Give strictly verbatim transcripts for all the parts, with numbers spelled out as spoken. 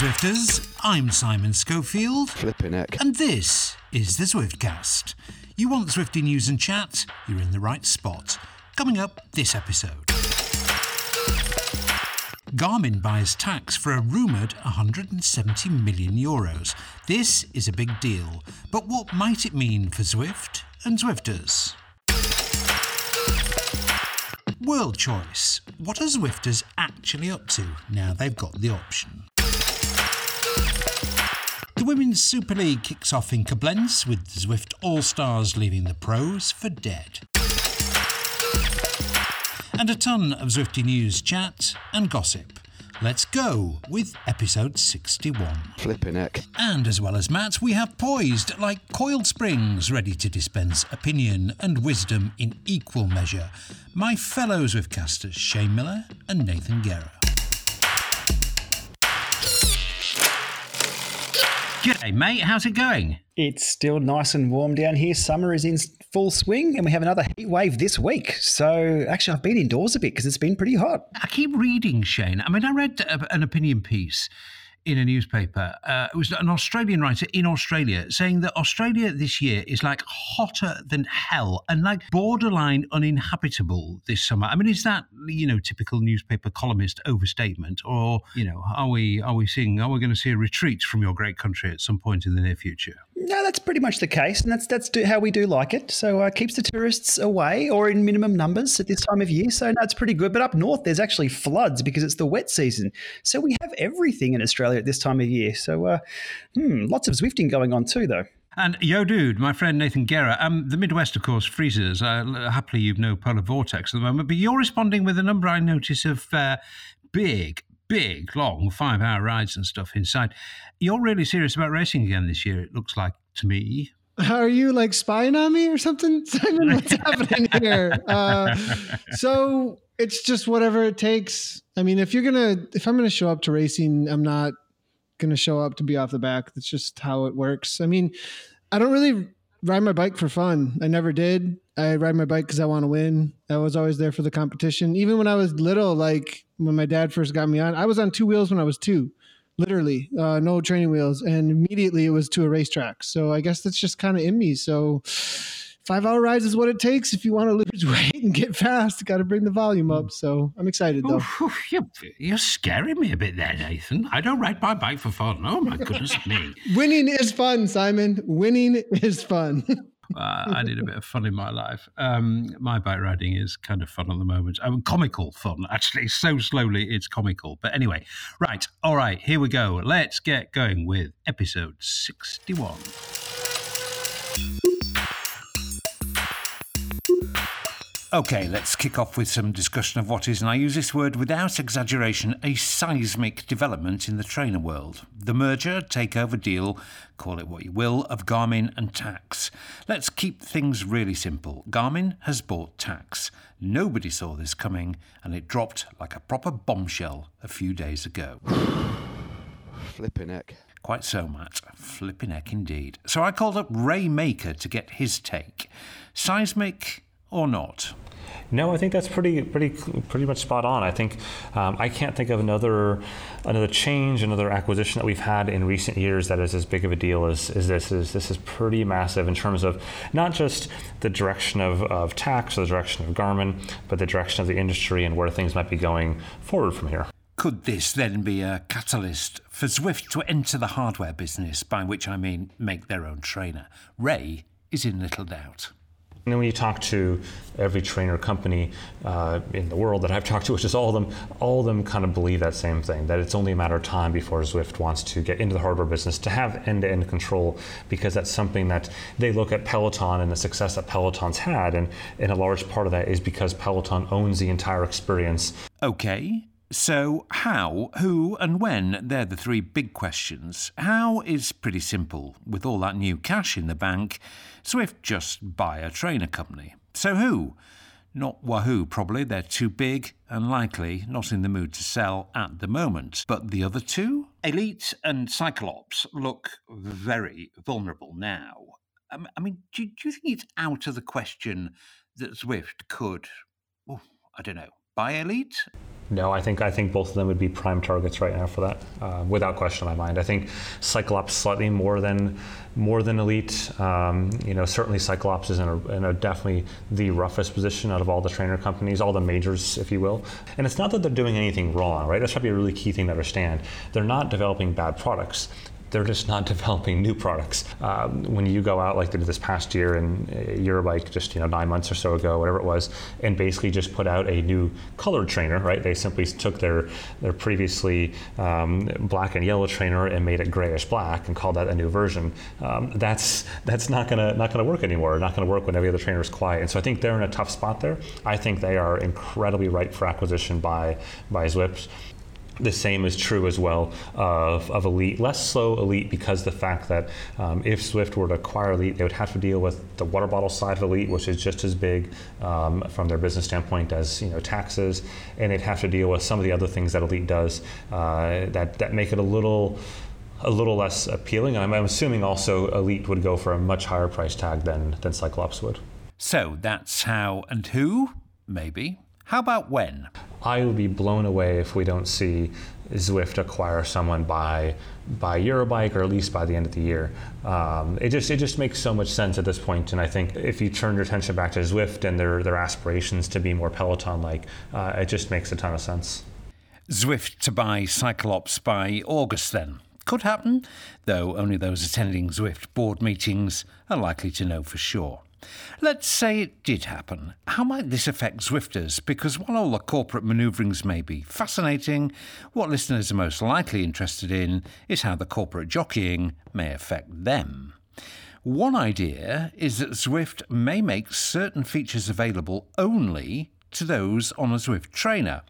Zwifters, I'm Simon Schofield. Flippin' heck. And this is the Zwiftcast. You want Zwifty news and chat? You're in the right spot. Coming up this episode. Garmin buys Tacx for a rumoured one hundred seventy million euros. This is a big deal, but what might it mean for Zwift and Zwifters? World Choice. What are Zwifters actually up to now they've got the option? The Women's Super League kicks off in Koblenz with the Zwift All-Stars leaving the pros for dead. And a ton of Zwifty news, chat and gossip. Let's go with episode sixty-one. Flippin' heck. And as well as Matt, we have poised like coiled springs, ready to dispense opinion and wisdom in equal measure, my fellow Zwiftcasters Shane Miller and Nathan Guerra. G'day mate, how's it going? It's still nice and warm down here. Summer is in full swing and we have another heat wave this week. So actually I've been indoors a bit because it's been pretty hot. I keep reading, Shane. I mean, I read a, an opinion piece in a newspaper. Uh, it was an Australian writer in Australia saying that Australia this year is like hotter than hell and like borderline uninhabitable this summer. I mean, is that, you know, typical newspaper columnist overstatement, or, you know, are we are we seeing, are we going to see a retreat from your great country at some point in the near future? No, that's pretty much the case, and that's that's do, how we do like it. So it uh, keeps the tourists away, or in minimum numbers at this time of year. So that's no, pretty good. But up north, there's actually floods because it's the wet season. So we have everything in Australia at this time of year. So uh, hmm, lots of Zwifting going on too, though. And yo, dude, my friend Nathan Guerra, um, the Midwest, of course, freezes. Uh, happily, you've no polar vortex at the moment, but you're responding with a number I notice of uh, big, big, long five-hour rides and stuff inside. You're really serious about racing again this year, it looks like to me. Are you like spying on me or something? Simon, what's happening here? Uh, so it's just whatever it takes. I mean, if you're going to, if I'm going to show up to racing, I'm not going to show up to be off the back. That's just how it works. I mean, I don't really ride my bike for fun. I never did. I ride my bike because I want to win. I was always there for the competition. Even when I was little, like when my dad first got me on, I was on two wheels when I was two. Literally, uh, no training wheels, and immediately it was to a racetrack. So I guess that's just kind of in me. So five-hour rides is what it takes if you want to lose weight and get fast. Got to bring the volume up. So I'm excited though. Ooh, you're, you're scaring me a bit there, Nathan. I don't ride my bike for fun. Oh my goodness me! Winning is fun, Simon. Winning is fun. Uh, I need a bit of fun in my life. Um, my bike riding is kind of fun at the moment. I mean, comical fun, actually. So slowly, it's comical. But anyway, right. All right, here we go. Let's get going with episode sixty-one. Okay, let's kick off with some discussion of what is, and I use this word without exaggeration, a seismic development in the trainer world. The merger, takeover deal, call it what you will, of Garmin and Tacx. Let's keep things really simple. Garmin has bought Tacx. Nobody saw this coming, and it dropped like a proper bombshell a few days ago. Flippin' heck. Quite so, Matt. Flippin' heck indeed. So I called up Ray Maker to get his take. Seismic or not? No, I think that's pretty, pretty, pretty much spot on. I think um, I can't think of another, another change, another acquisition that we've had in recent years that is as big of a deal as, as this is. This is pretty massive in terms of not just the direction of, of Tacx or the direction of Garmin, but the direction of the industry and where things might be going forward from here. Could this then be a catalyst for Zwift to enter the hardware business, by which I mean make their own trainer? Ray is in little doubt. And then when you talk to every trainer company uh, in the world that I've talked to, which is all of them, all of them kind of believe that same thing, that it's only a matter of time before Zwift wants to get into the hardware business to have end-to-end control, because that's something that they look at Peloton and the success that Peloton's had, and, and a large part of that is because Peloton owns the entire experience. Okay, so how, who, and when? They're the three big questions. How is pretty simple. With all that new cash in the bank, Zwift just buy a trainer company. So who? Not Wahoo, probably. They're too big and likely not in the mood to sell at the moment. But the other two? Elite and Cyclops look very vulnerable now. I mean, do you think it's out of the question that Zwift could, oh, I don't know, buy Elite? No, I think I think both of them would be prime targets right now for that, uh, without question in my mind. I think Cyclops slightly more than more than Elite. Um, you know, certainly Cyclops is in a, in a definitely the roughest position out of all the trainer companies, all the majors, if you will. And it's not that they're doing anything wrong, right? That's probably a really key thing to understand. They're not developing bad products. They're just not developing new products. Uh, when you go out like they did this past year in Eurobike, just you know nine months or so ago, whatever it was, and basically just put out a new colored trainer, right? They simply took their their previously um, black and yellow trainer and made it grayish black and called that a new version. Um, that's that's not gonna not gonna work anymore. Not gonna work when every other trainer is quiet. And so I think they're in a tough spot there. I think they are incredibly ripe for acquisition by by Zwift. The same is true as well of, of Elite, less so Elite because the fact that um, if Zwift were to acquire Elite, they would have to deal with the water bottle side of Elite, which is just as big um, from their business standpoint as you know taxes, and they'd have to deal with some of the other things that Elite does uh, that that make it a little. a little less appealing. And I'm, I'm assuming also Elite would go for a much higher price tag than than Cyclops would. So that's how and who, maybe. How about when? I would be blown away if we don't see Zwift acquire someone by by Eurobike or at least by the end of the year. Um, it just it just makes so much sense at this point. And I think if you turn your attention back to Zwift and their their aspirations to be more Peloton-like, uh, it just makes a ton of sense. Zwift to buy Cyclops by August then. Could happen, though only those attending Zwift board meetings are likely to know for sure. Let's say it did happen. How might this affect Zwifters? Because while all the corporate manoeuvrings may be fascinating, what listeners are most likely interested in is how the corporate jockeying may affect them. One idea is that Zwift may make certain features available only to those on a Zwift trainer,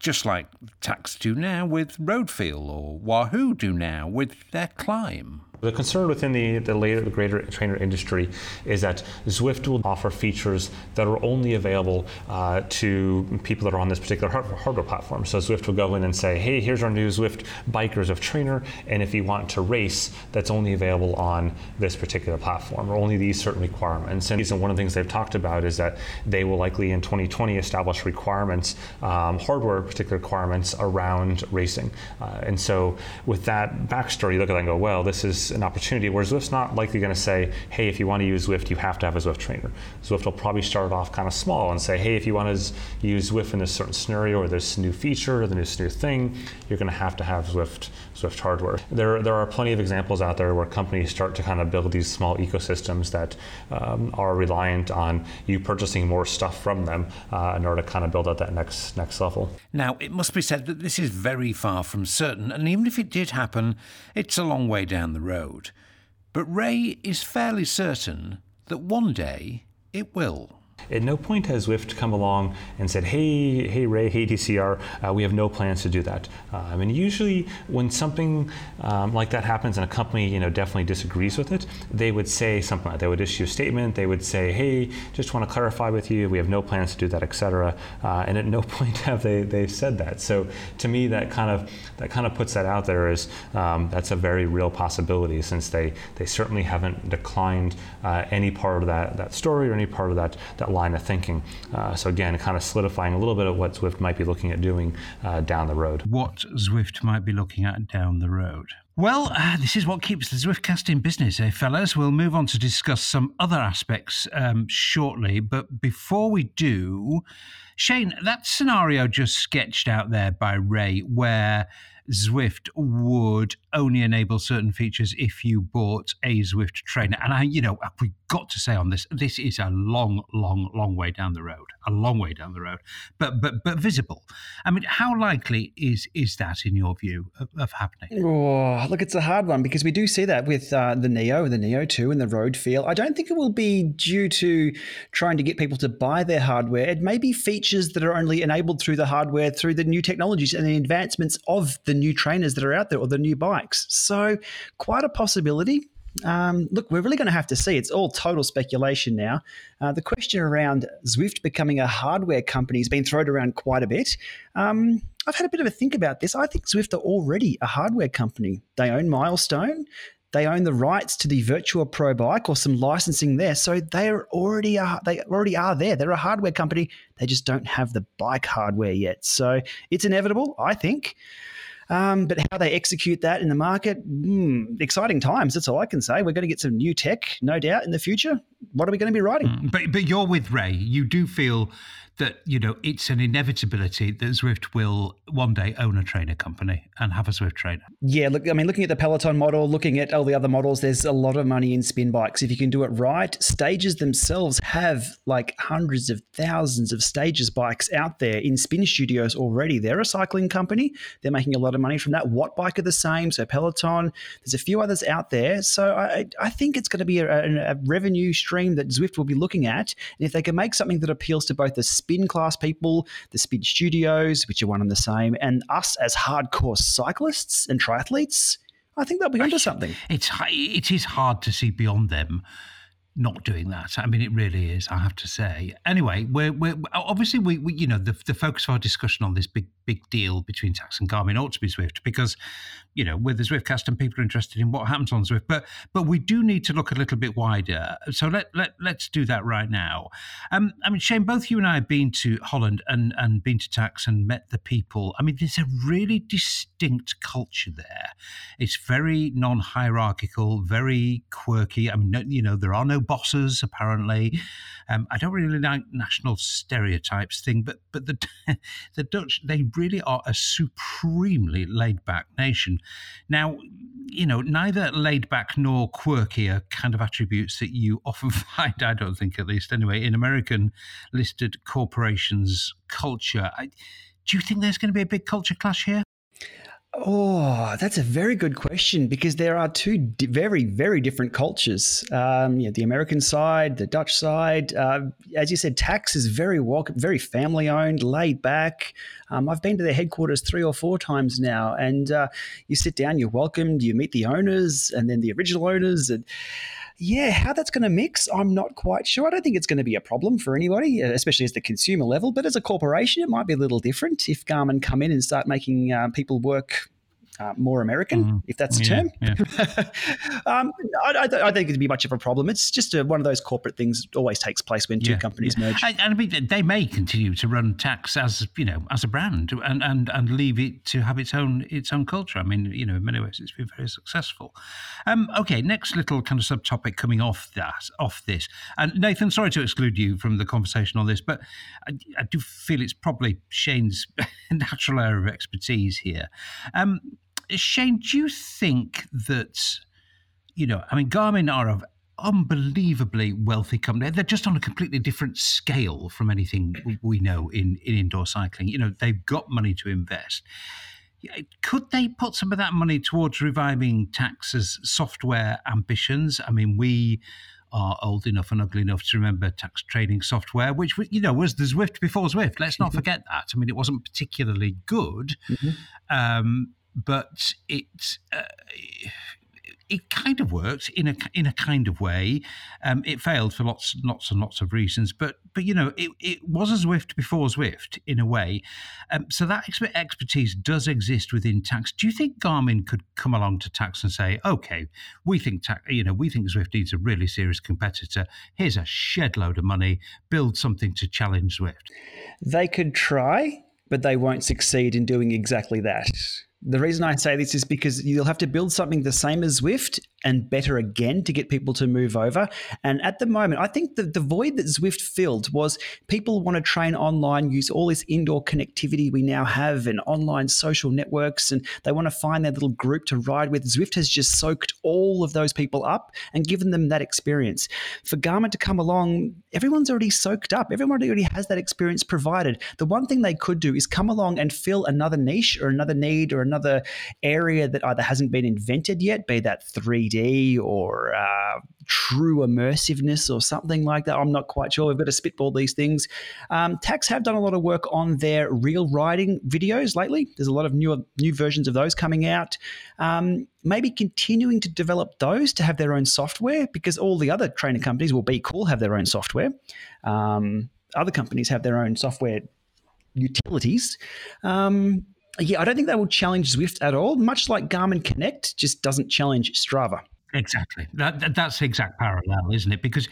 just like Tacx do now with Road Feel or Wahoo do now with their Climb. The concern within the, the later the greater trainer industry is that Zwift will offer features that are only available uh, to people that are on this particular hard, hardware platform. So Zwift will go in and say, hey, here's our new Zwift Bikers of Trainer, and if you want to race, that's only available on this particular platform, or only these certain requirements. And one of the things they've talked about is that they will likely in twenty twenty establish requirements, um, hardware particular requirements around racing. Uh, and so with that backstory, you look at that and go, well, this is an opportunity where Zwift's not likely going to say, hey, if you want to use Zwift, you have to have a Zwift trainer. Zwift will probably start off kind of small and say, hey, if you want to use Zwift in this certain scenario or this new feature or this new thing, you're going to have to have Zwift Zwift hardware. There, there are plenty of examples out there where companies start to kind of build these small ecosystems that um, are reliant on you purchasing more stuff from them uh, in order to kind of build out that next next level. Now, it must be said that this is very far from certain, and even if it did happen, it's a long way down the road. Road. But Ray is fairly certain that one day it will. At no point has Zwift come along and said, hey, hey Ray, hey D C R, uh, we have no plans to do that. Uh, I mean, usually when something um, like that happens and a company you know, definitely disagrees with it, they would say something. They would issue a statement. They would say, hey, just want to clarify with you, we have no plans to do that, et cetera. Uh, and at no point have they they've said that. So to me, that kind of that kind of puts that out there as um, that's a very real possibility since they, they certainly haven't declined uh, any part of that, that story or any part of that, that line of thinking. Uh, so again, kind of solidifying a little bit of what Zwift might be looking at doing uh, down the road. What Zwift might be looking at down the road. Well, uh, this is what keeps the Zwiftcast in business, eh, fellas? We'll move on to discuss some other aspects um, shortly. But before we do, Shane, that scenario just sketched out there by Ray where Zwift would only enable certain features if you bought a Zwift trainer. And I, you know, we've got to say on this, this is a long, long, long way down the road, a long way down the road, but but but visible. I mean, how likely is is that in your view of, of happening? Oh, look, it's a hard one because we do see that with uh, the Neo, the Neo two and the Road Feel. I don't think it will be due to trying to get people to buy their hardware. It may be features that are only enabled through the hardware, through the new technologies and the advancements of the new trainers that are out there or the new bikes. So quite a possibility. Um, look, we're really going to have to see. It's all total speculation now. Uh, the question around Zwift becoming a hardware company has been thrown around quite a bit. Um, I've had a bit of a think about this. I think Zwift are already a hardware company. They own Milestone. They own the rights to the virtual pro bike or some licensing there. So they already are, they already are there. They're a hardware company. They just don't have the bike hardware yet. So it's inevitable, I think. Um, but how they execute that in the market, mm, exciting times. That's all I can say. We're going to get some new tech, no doubt, in the future. What are we going to be riding? Mm, but but you're with Ray. You do feel that, you know, it's an inevitability that Zwift will one day own a trainer company and have a Zwift trainer. Yeah, look, I mean, looking at the Peloton model, looking at all the other models, there's a lot of money in spin bikes. If you can do it right, Stages themselves have like hundreds of thousands of Stages bikes out there in spin studios already. They're a cycling company. They're making a lot of money from that. Wattbike are the same, so Peloton, there's a few others out there. So I, I think it's going to be a, a revenue stream that Zwift will be looking at, and if they can make something that appeals to both the spin class people, the spin studios, which are one and the same, and us as hardcore cyclists and triathletes, I think they'll be onto something. It's it is hard to see beyond them not doing that. I mean, it really is, I have to say. Anyway, we're, we're obviously, we, we you know, the, the focus of our discussion on this big, big deal between Tacx and Garmin ought to be Zwift because, you know, we're the Zwiftcast and people are interested in what happens on Zwift. But but we do need to look a little bit wider. So let, let, let's do that right now. Um, I mean, Shane, both you and I have been to Holland and, and been to Tacx and met the people. I mean, there's a really distinct culture there. It's very non-hierarchical, very quirky. I mean, no, you know, there are no bosses apparently. um, I don't really like national stereotypes thing, but but the the Dutch, they really are a supremely laid back nation. Now, you know, neither laid back nor quirky are kind of attributes that you often find, I don't think, at least anyway, in American listed corporations culture. I, do you think there's going to be a big culture clash here? Oh, that's a very good question, because there are two di- very, very different cultures. Um, you know, the American side, the Dutch side. Uh, as you said, Tacx is very welcome, very family owned, laid back. Um, I've been to their headquarters three or four times now, and uh, you sit down, you're welcomed, you meet the owners, and then the original owners, and. Yeah, how that's going to mix, I'm not quite sure. I don't think it's going to be a problem for anybody, especially as the consumer level. But as a corporation, it might be a little different if Garmin come in and start making uh, people work uh, more American, mm-hmm. if that's a yeah, term. Yeah. um, I, I, I think it'd be much of a problem. It's just a, one of those corporate things that always takes place when two yeah, companies yeah. merge. And, and I mean, they may continue to run Tacx as, you know, as a brand and, and, and leave it to have its own its own culture. I mean, you know, in many ways it's been very successful. Um, okay, next little kind of subtopic coming off that, off this. And Nathan, sorry to exclude you from the conversation on this, but I, I do feel it's probably Shane's natural area of expertise here. Um, Shane, do you think that, you know, I mean, Garmin are an unbelievably wealthy company. They're just on a completely different scale from anything we know in, in indoor cycling. You know, they've got money to invest. Could they put some of that money towards reviving Tacx's software ambitions? I mean, we are old enough and ugly enough to remember Tacx training software, which, you know, was the Zwift before Zwift. Let's not forget that. I mean, it wasn't particularly good. Mm-hmm. Um But it uh, it kind of worked in a in a kind of way. Um, it failed for lots lots and lots of reasons. But but you know it, it was a Zwift before Zwift in a way. Um, so that expert expertise does exist within Tacx. Do you think Garmin could come along to Tacx and say, okay, we think Tacx, you know, we think Zwift needs a really serious competitor. Here's a shed load of money. Build something to challenge Zwift. They could try, but they won't succeed in doing exactly that. The reason I say this is because you'll have to build something the same as Zwift and better again to get people to move over. And at the moment, I think the, the void that Zwift filled was people want to train online, use all this indoor connectivity we now have and online social networks, and they want to find their little group to ride with. Zwift has just soaked all of those people up and given them that experience. For Garmin to come along, everyone's already soaked up. Everyone already has that experience provided. The one thing they could do is come along and fill another niche or another need or another another area that either hasn't been invented yet, be that three D or uh, true immersiveness or something like that. I'm not quite sure. We've got to spitball these things. Um, Tacx have done a lot of work on their real riding videos lately. There's a lot of new, new versions of those coming out. Um, maybe continuing to develop those to have their own software, because all the other trainer companies will be cool, have their own software. Um, other companies have their own software utilities. Um Yeah, I don't think they will challenge Zwift at all, much like Garmin Connect just doesn't challenge Strava. Exactly. That, that that's the exact parallel, isn't it? Because,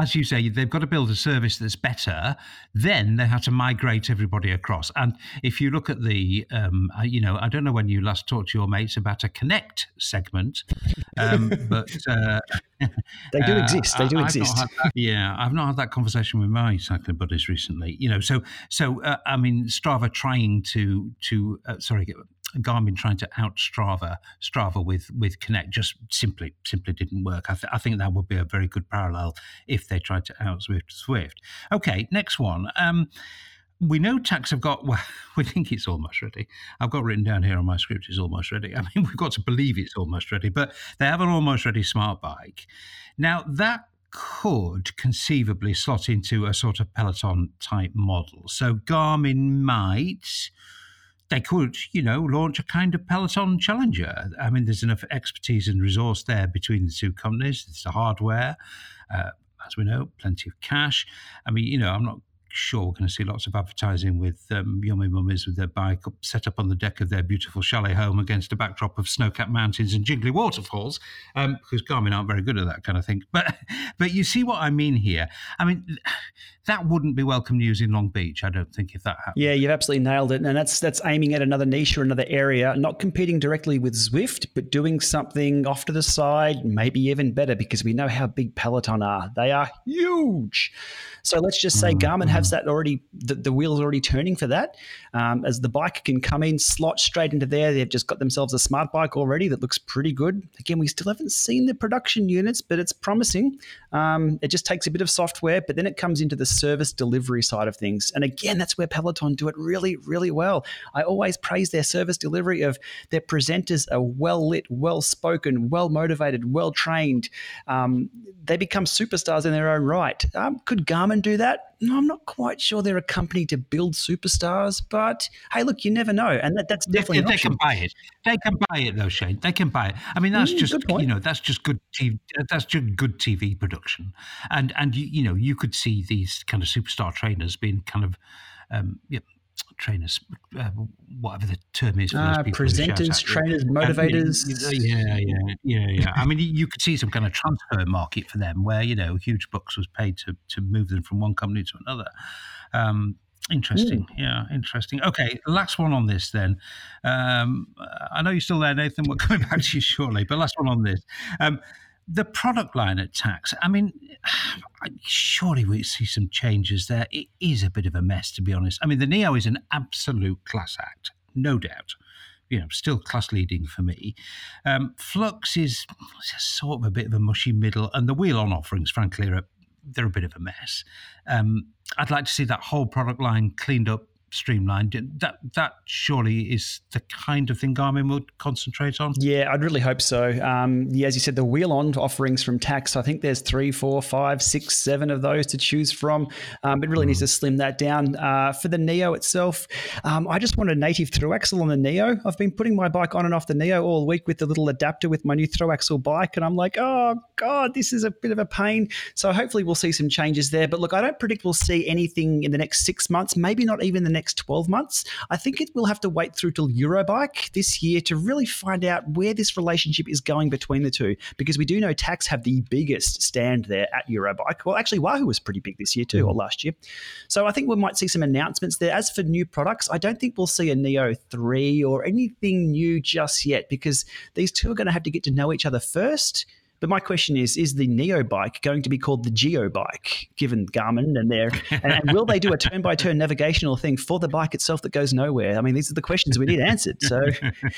as you say, they've got to build a service that's better. Then they have to migrate everybody across. And if you look at the, um, you know, I don't know when you last talked to your mates about a Connect segment, um, but uh, they do exist. They do I've exist. That, yeah, I've not had that conversation with my cycling buddies recently. You know, so so uh, I mean, Strava trying to to uh, sorry. Garmin trying to out Strava Strava with with Connect just simply simply didn't work. I, th- I think that would be a very good parallel if they tried to out Zwift Zwift. Okay, next one. Um, we know Tacx have got. Well, we think it's almost ready. I've got written down here on my script it's almost ready. I mean, we've got to believe it's almost ready. But they have an almost ready smart bike. Now that could conceivably slot into a sort of Peloton type model. So Garmin might. They could, you know, launch a kind of Peloton challenger. I mean, there's enough expertise and resource there between the two companies. It's the hardware, uh, as we know, plenty of cash. I mean, you know, I'm not sure we're going to see lots of advertising with um, yummy mummies with their bike up, set up on the deck of their beautiful chalet home against a backdrop of snow-capped mountains and jiggly waterfalls, um, because Garmin aren't very good at that kind of thing. But, but you see what I mean here. I mean, that wouldn't be welcome news in Long Beach, I don't think, if that happened. Yeah, you've absolutely nailed it. And that's that's aiming at another niche or another area, not competing directly with Zwift, but doing something off to the side, maybe even better, because we know how big Peloton are. They are huge. So let's just say mm-hmm. Garmin has that already, the, the wheel's already turning for that. Um, as the bike can come in, slot straight into there. They've just got themselves a smart bike already that looks pretty good. Again, we still haven't seen the production units, but it's promising. Um, it just takes a bit of software, but then it comes into the service delivery side of things. And again, that's where Peloton do it really, really well. I always praise their service delivery of their presenters are well-lit, well-spoken, well-motivated, well-trained. Um, they become superstars in their own right. Um, could Garmin do that? No, I'm not quite sure they're a company to build superstars, but hey, look, you never know. And that, that's definitely they, they an option. They can buy it. They can buy it though, Shane. They can buy it. I mean, that's mm, just, you know, that's just good T V, that's just good T V production. And, and you, you know, you could see these kind of superstar trainers being kind of, um, yeah, trainers, uh, whatever the term is for those uh, people. Presenters, trainers, motivators. Um, yeah, yeah, yeah, yeah. I mean, you could see some kind of transfer market for them where, you know, huge bucks was paid to to move them from one company to another. Um, interesting. Mm. Yeah, interesting. Okay, last one on this then. Um, I know you're still there, Nathan. We're coming back to you shortly, but last one on this. Um, the product line at Tacx, I mean, surely we see some changes there. It is a bit of a mess, to be honest. I mean, the Neo is an absolute class act, no doubt. You know, still class leading for me. Um, Flux is sort of a bit of a mushy middle, and the wheel-on offerings, frankly, are a, they're a bit of a mess. Um, I'd like to see that whole product line cleaned up, streamlined. That that surely is the kind of thing Garmin would concentrate on. Yeah, I'd really hope so. Um, yeah, as you said, the wheel-on offerings from Tacx, I think there's three, four, five, six, seven of those to choose from. Um, it really mm. needs to slim that down. Uh, for the Neo itself, um, I just want a native throw axle on the Neo. I've been putting my bike on and off the Neo all week with the little adapter with my new throw axle bike, and I'm like, oh God, this is a bit of a pain. So hopefully we'll see some changes there. But look, I don't predict we'll see anything in the next six months, maybe not even the next next twelve months. I think it will have to wait through till Eurobike this year to really find out where this relationship is going between the two, because we do know Tacx have the biggest stand there at Eurobike. Well, actually, Wahoo was pretty big this year too, or last year. So I think we might see some announcements there. As for new products, I don't think we'll see a Neo three or anything new just yet, because these two are going to have to get to know each other first. But my question is, is the Neo bike going to be called the Geo bike, given Garmin and their, and, and will they do a turn-by-turn navigational thing for the bike itself that goes nowhere? I mean, these are the questions we need answered. So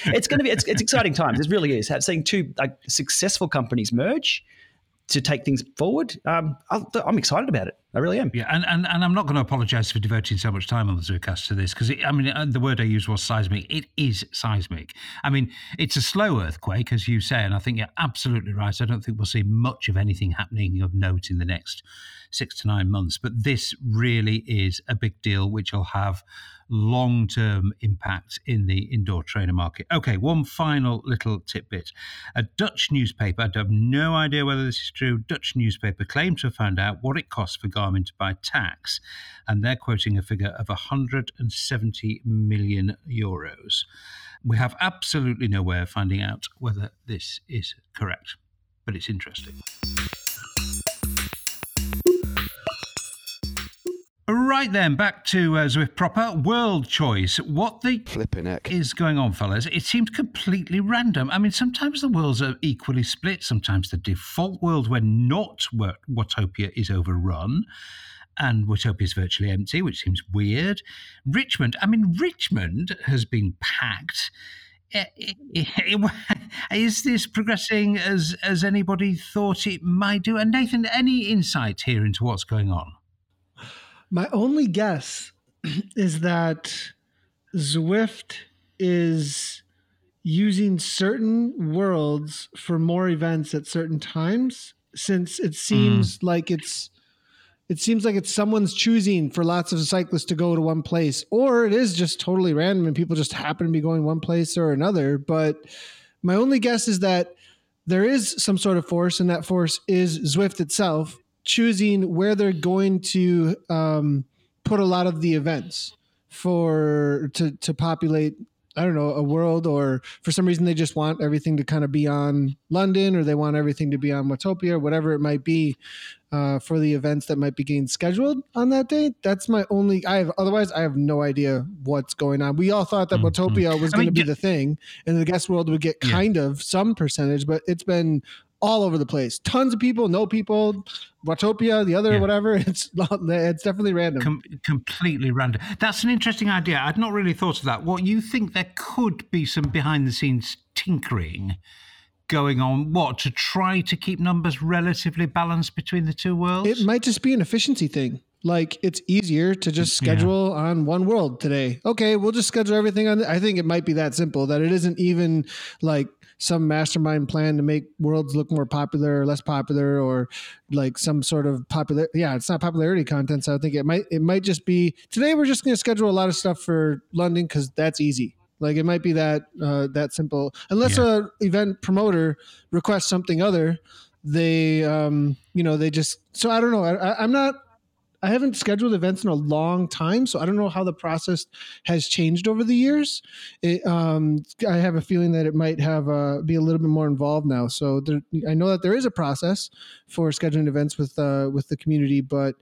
it's going to be, it's, it's exciting times. It really is. Seeing two uh, successful companies merge to take things forward. Um, I'm excited about it. I really am. Yeah, and, and, and I'm not going to apologise for devoting so much time on the Zoocast to this, because, I mean, the word I used was seismic. It is seismic. I mean, it's a slow earthquake, as you say, and I think you're absolutely right. I don't think we'll see much of anything happening of note in the next six to nine months. But this really is a big deal, which will have long-term impacts in the indoor trainer market. Okay, one final little tidbit. A Dutch newspaper, I have no idea whether this is true, Dutch newspaper claimed to have found out what it costs for Garmin to buy Tacx, and they're quoting a figure of one hundred seventy million euros. We have absolutely no way of finding out whether this is correct. but it's interesting. Right then, back to uh, Zwift proper. World Choice. What the flipping heck is going on, fellas? It seems completely random. I mean, sometimes the worlds are equally split. Sometimes the default world when not Watopia is overrun, and Watopia is virtually empty, which seems weird. Richmond. I mean, Richmond has been packed. Is this progressing as as anybody thought it might do? And Nathan, any insight here into what's going on? My only guess is that Zwift is using certain worlds for more events at certain times, since it seems mm. like it's it seems like it's someone's choosing for lots of cyclists to go to one place, or it is just totally random and people just happen to be going one place or another. But my only guess is that there is some sort of force, and that force is Zwift itself choosing where they're going to um, put a lot of the events for to to populate, I don't know, a world, or for some reason they just want everything to kind of be on London, or they want everything to be on Watopia, or whatever it might be uh, for the events that might be getting scheduled on that day. That's my only, I have, otherwise I have no idea what's going on. We all thought that mm-hmm. Watopia was I going mean, to be yeah. the thing, and the guest world would get kind yeah. of some percentage, but it's been all over the place. Tons of people, no people, Watopia, the other, yeah. whatever. It's not, it's definitely random. Com- completely random. That's an interesting idea. I'd not really thought of that. What, you think there could be some behind-the-scenes tinkering going on, what, to try to keep numbers relatively balanced between the two worlds? It might just be an efficiency thing. Like, it's easier to just schedule yeah. on one world today. Okay, we'll just schedule everything on. Th- I think it might be that simple, that it isn't even like some mastermind plan to make worlds look more popular or less popular, or like some sort of popular. Yeah, it's not popularity content. So I think it might it might just be today we're just going to schedule a lot of stuff for London because that's easy. Like, it might be that uh, that simple, unless yeah. an event promoter requests something other. They um, you know they just so I don't know. I, I, I'm not. I haven't scheduled events in a long time, so I don't know how the process has changed over the years. It, um, I have a feeling that it might have uh, be a little bit more involved now. So there, I know that there is a process for scheduling events with uh, with the community, but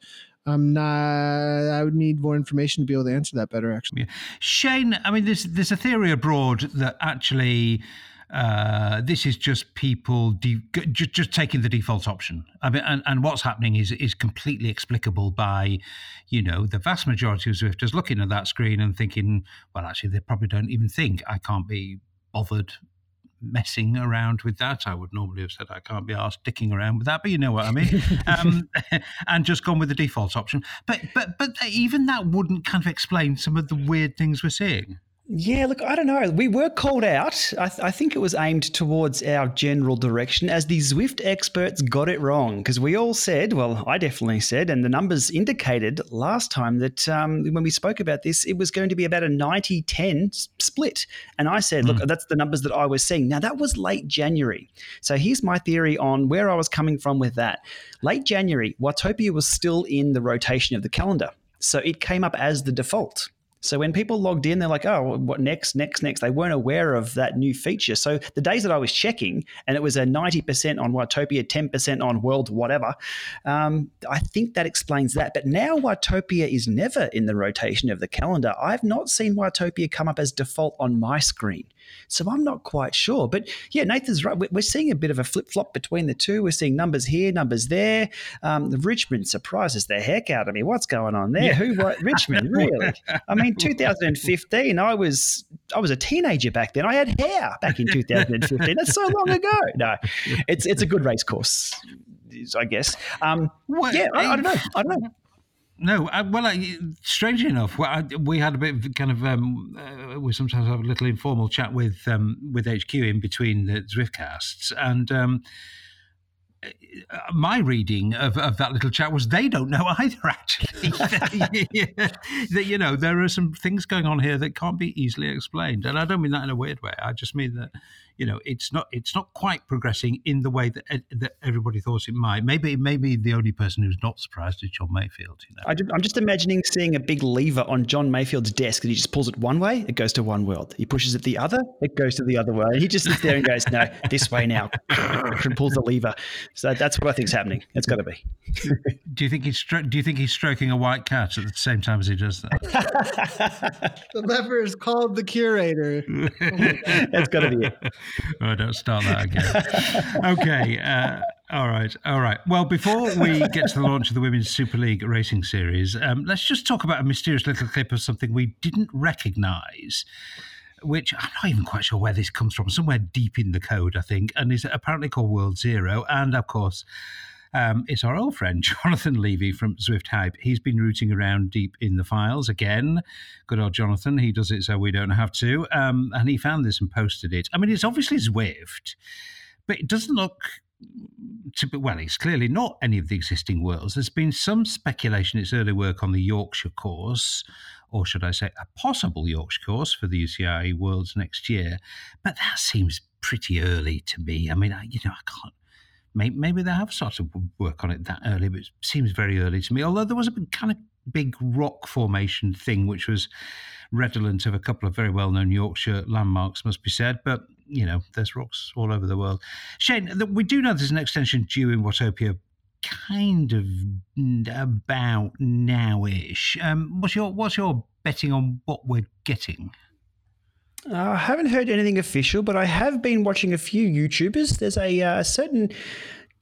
I'm not. I would need more information to be able to answer that better. Actually, yeah. Shane, I mean, there's there's a theory abroad that actually. Uh, this is just people de- just, just taking the default option. I mean, and, and what's happening is is completely explicable by, you know, the vast majority of Zwifters looking at that screen and thinking, well, actually, they probably don't even think, I can't be bothered messing around with that. I would normally have said I can't be asked dicking around with that, but you know what I mean. Um, and just gone with the default option. But but but even that wouldn't kind of explain some of the weird things we're seeing. Yeah, look, I don't know. We were called out. I, th- I think it was aimed towards our general direction, as the Zwift experts got it wrong, because we all said, well, I definitely said, and the numbers indicated last time that um, when we spoke about this, it was going to be about a ninety ten split. And I said, look, mm. that's the numbers that I was seeing. Now, that was late January. So here's my theory on where I was coming from with that. Late January, Watopia was still in the rotation of the calendar. So it came up as the default. So when people logged in, they're like, oh, what next, next, next? They weren't aware of that new feature. So the days that I was checking, and it was a ninety percent on Watopia, ten percent on World whatever, um, I think that explains that. But now Watopia is never in the rotation of the calendar. I've not seen Watopia come up as default on my screen. So I'm not quite sure. But yeah, Nathan's right. We're seeing a bit of a flip-flop between the two. We're seeing numbers here, numbers there. Um, the Richmond surprises the heck out of me. What's going on there? Yeah. Who what, Richmond, really? I mean, two thousand fifteen, I was I was a teenager back then. I had hair back in two thousand fifteen. That's so long ago. No, it's it's a good race course, I guess. Um, what, yeah, I, I don't know. I don't know. No, I, well, I, strangely enough, well, I, we had a bit of kind of um, uh, we sometimes have a little informal chat with um, with H Q in between the Zwiftcasts, and um, my reading of, of that little chat was they don't know either. Actually, that you know there are some things going on here that can't be easily explained, and I don't mean that in a weird way. I just mean that you know, it's not it's not quite progressing in the way that that everybody thought it might. Maybe maybe the only person who's not surprised is John Mayfield. You know, I just, I'm just imagining seeing a big lever on John Mayfield's desk, and he just pulls it one way, it goes to one world. He pushes it the other, it goes to the other way. He just sits there and goes, "No, this way now," and pulls the lever. So that's what I think's happening. It's got to be. Do you think he's do you think he's stroking a white cat at the same time as he does that? The lever is called the curator. Oh that's got to be it. Oh, don't start that again. Okay. Uh, all right. All right. Well, before we get to the launch of the Women's Super League Racing Series, um, let's just talk about a mysterious little clip of something we didn't recognise, which I'm not even quite sure where this comes from, somewhere deep in the code, I think, and is apparently called World Zero. And, of course, um, it's our old friend, Jonathan Levy from Zwift Hype. He's been rooting around deep in the files again. Good old Jonathan. He does it so we don't have to. Um, and he found this and posted it. I mean, it's obviously Zwift, but it doesn't look... To, well, it's clearly not any of the existing worlds. There's been some speculation it's early work on the Yorkshire course, or should I say a possible Yorkshire course for the U C I Worlds next year. But that seems pretty early to me. I mean, I, you know, I can't... Maybe, maybe they have started work on it that early, but it seems very early to me. Although there was a big, kind of big rock formation thing, which was redolent of a couple of very well-known Yorkshire landmarks, must be said. But... you know, there's rocks all over the world. Shane, we do know there's an extension due in Watopia kind of about now-ish. Um, what's your what's your betting on what we're getting? Uh, I haven't heard anything official, but I have been watching a few YouTubers. There's a uh, certain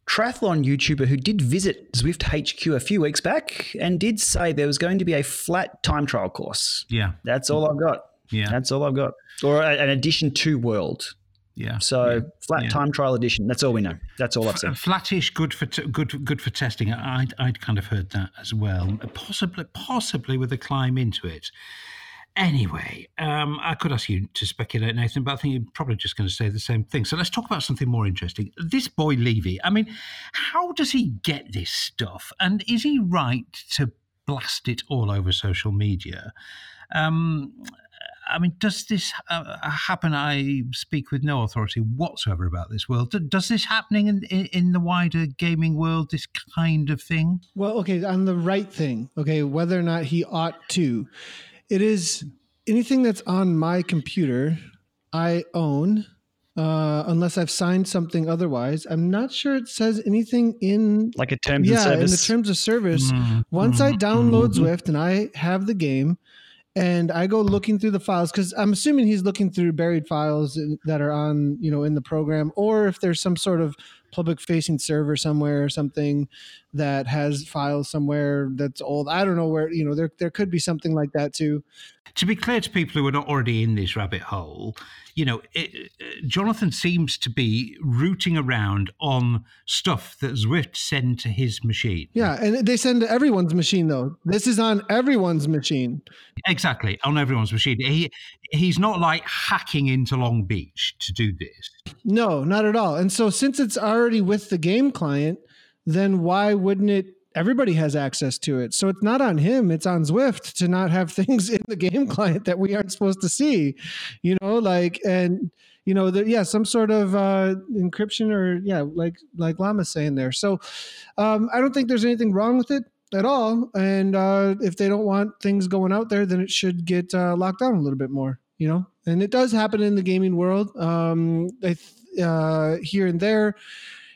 triathlon YouTuber who did visit Zwift H Q a few weeks back and did say there was going to be a flat time trial course. Yeah. That's all I've got. Yeah. That's all I've got. Or an addition to World. Yeah. So yeah, flat yeah. time trial edition. That's all we know. That's all I've said. Flattish, good for t- good good for testing. I'd I'd kind of heard that as well. Possibly possibly with a climb into it. Anyway, um, I could ask you to speculate, Nathan, but I think you're probably just going to say the same thing. So let's talk about something more interesting. This boy Levy. I mean, how does he get this stuff? And is he right to blast it all over social media? Um. I mean, does this uh, happen? I speak with no authority whatsoever about this world. Does this happening in, in, in the wider gaming world, this kind of thing? Well, okay, on the right thing, okay, whether or not he ought to. It is anything that's on my computer, I own, uh, unless I've signed something otherwise. I'm not sure it says anything in... Like a terms yeah, of service? Yeah, in the terms of service. Mm-hmm. Once I download mm-hmm. Zwift and I have the game... And I go looking through the files because I'm assuming he's looking through buried files that are on, you know, in the program, or if there's some sort of public facing server somewhere or something that has files somewhere that's old. I don't know where, you know, there there could be something like that too. To be clear to people who are not already in this rabbit hole, you know, it, uh, Jonathan seems to be rooting around on stuff that Zwift send to his machine. Yeah, and they send to everyone's machine, though. This is on everyone's machine. Exactly, on everyone's machine. He He's not, like, hacking into Long Beach to do this. No, not at all. And so since it's already with the game client, then why wouldn't it? Everybody has access to it. So it's not on him. It's on Zwift to not have things in the game client that we aren't supposed to see, you know, like, and, you know, the, yeah, some sort of uh, encryption or, yeah, like, like Llama's saying there. So um, I don't think there's anything wrong with it at all. And uh, if they don't want things going out there, then it should get uh, locked down a little bit more, you know, and it does happen in the gaming world um, I th- uh, here and there.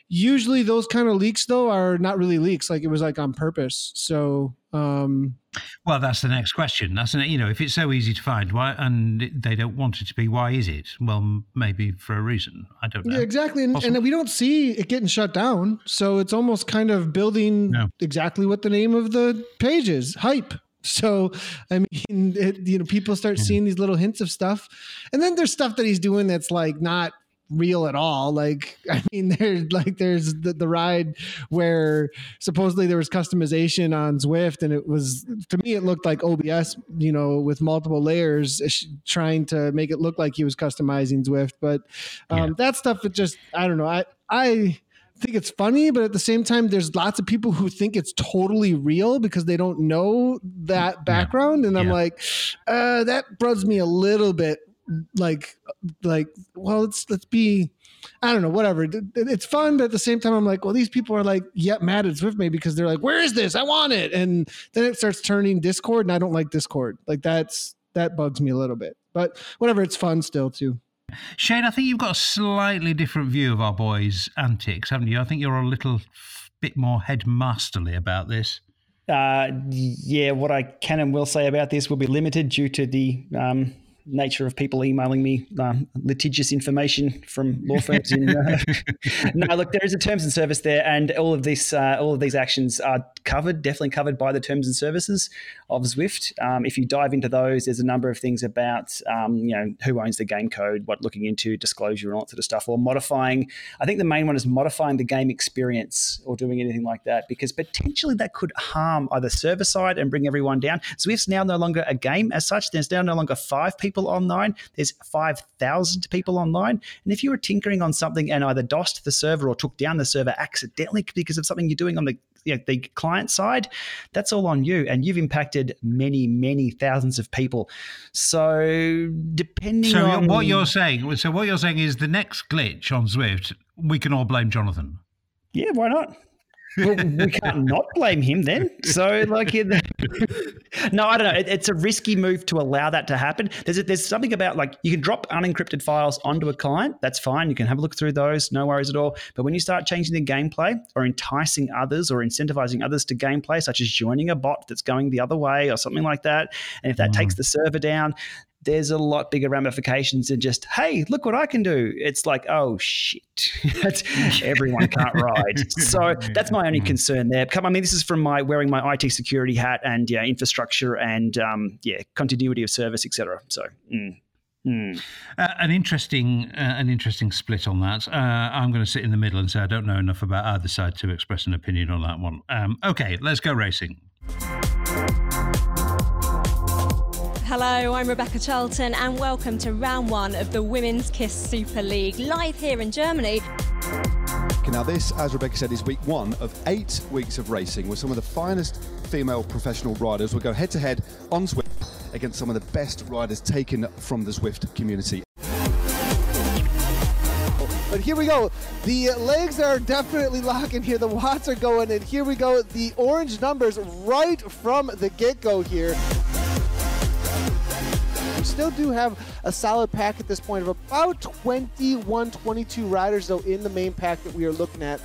Usually those kind of leaks, though, are not really leaks. Like it was like on purpose. So, um, well, that's the next question. That's an, you know, if it's so easy to find, why and they don't want it to be, why is it? Well, maybe for a reason. I don't know. Yeah, exactly. And, and we don't see it getting shut down. So it's almost kind of building no. exactly what the name of the page is, hype. So, I mean, it, you know, people start yeah. seeing these little hints of stuff, and then there's stuff that he's doing that's like not real at all. Like, I mean, there's like, there's the, the ride where supposedly there was customization on Zwift, and it was, to me, it looked like O B S, you know, with multiple layers trying to make it look like he was customizing Zwift. But um, yeah. that stuff, it just, I don't know. I, I think it's funny, but at the same time, there's lots of people who think it's totally real because they don't know that background. And yeah. I'm yeah. like, uh, that rubs me a little bit like, like, well, let's, let's be, I don't know, whatever. It's fun, but at the same time, I'm like, well, these people are like, yet yeah, mad at Zwift me because they're like, where is this? I want it. And then it starts turning Discord, and I don't like Discord. Like that's, that bugs me a little bit, but whatever. It's fun still too. Shane, I think you've got a slightly different view of our boys' antics, haven't you? I think you're a little bit more headmasterly about this. Uh, yeah, what I can and will say about this will be limited due to the um, nature of people emailing me um, litigious information from law firms. In, uh, no, look, there is a terms and service there, and all of this, uh, all of these actions are covered, definitely covered by the terms and services of Zwift. Um, if you dive into those, there's a number of things about um, you know, who owns the game code, what looking into disclosure and all that sort of stuff, or modifying. I think the main one is modifying the game experience or doing anything like that, because potentially that could harm either server side and bring everyone down. Zwift's now no longer a game as such. There's now no longer five people online. There's five thousand people online. And if you were tinkering on something and either DOSed the server or took down the server accidentally because of something you're doing on the, you know, the client side, that's all on you, and you've impacted many, many thousands of people. So depending so on what you're saying, so what you're saying is the next glitch on Zwift, we can all blame Jonathan. Yeah, why not? Well, we can't not blame him then. So, like, no, I don't know. It, it's a risky move to allow that to happen. There's a, there's something about, like, you can drop unencrypted files onto a client. That's fine. You can have a look through those. No worries at all. But when you start changing the gameplay or enticing others or incentivizing others to gameplay, such as joining a bot that's going the other way or something like that, and if that wow. takes the server down, there's a lot bigger ramifications than just, hey, look what I can do. It's like, oh, shit, everyone can't ride. So that's my only concern there. Come, I mean, this is from my wearing my I T security hat and yeah, infrastructure and um, yeah, continuity of service, et cetera. So mm, mm. Uh, an interesting uh, an interesting split on that. Uh, I'm going to sit in the middle and say I don't know enough about either side to express an opinion on that one. Um, okay, let's go racing. Hello, I'm Rebecca Charlton and welcome to round one of the Women's KISS Super League, live here in Germany. Okay, now this, as Rebecca said, is week one of eight weeks of racing where some of the finest female professional riders will go head-to-head on Zwift against some of the best riders taken from the Zwift community. But here we go. The legs are definitely locking here. The watts are going, and here we go. The orange numbers right from the get-go here. Still do have a solid pack at this point of about twenty-one, twenty-two riders, though, in the main pack that we are looking at.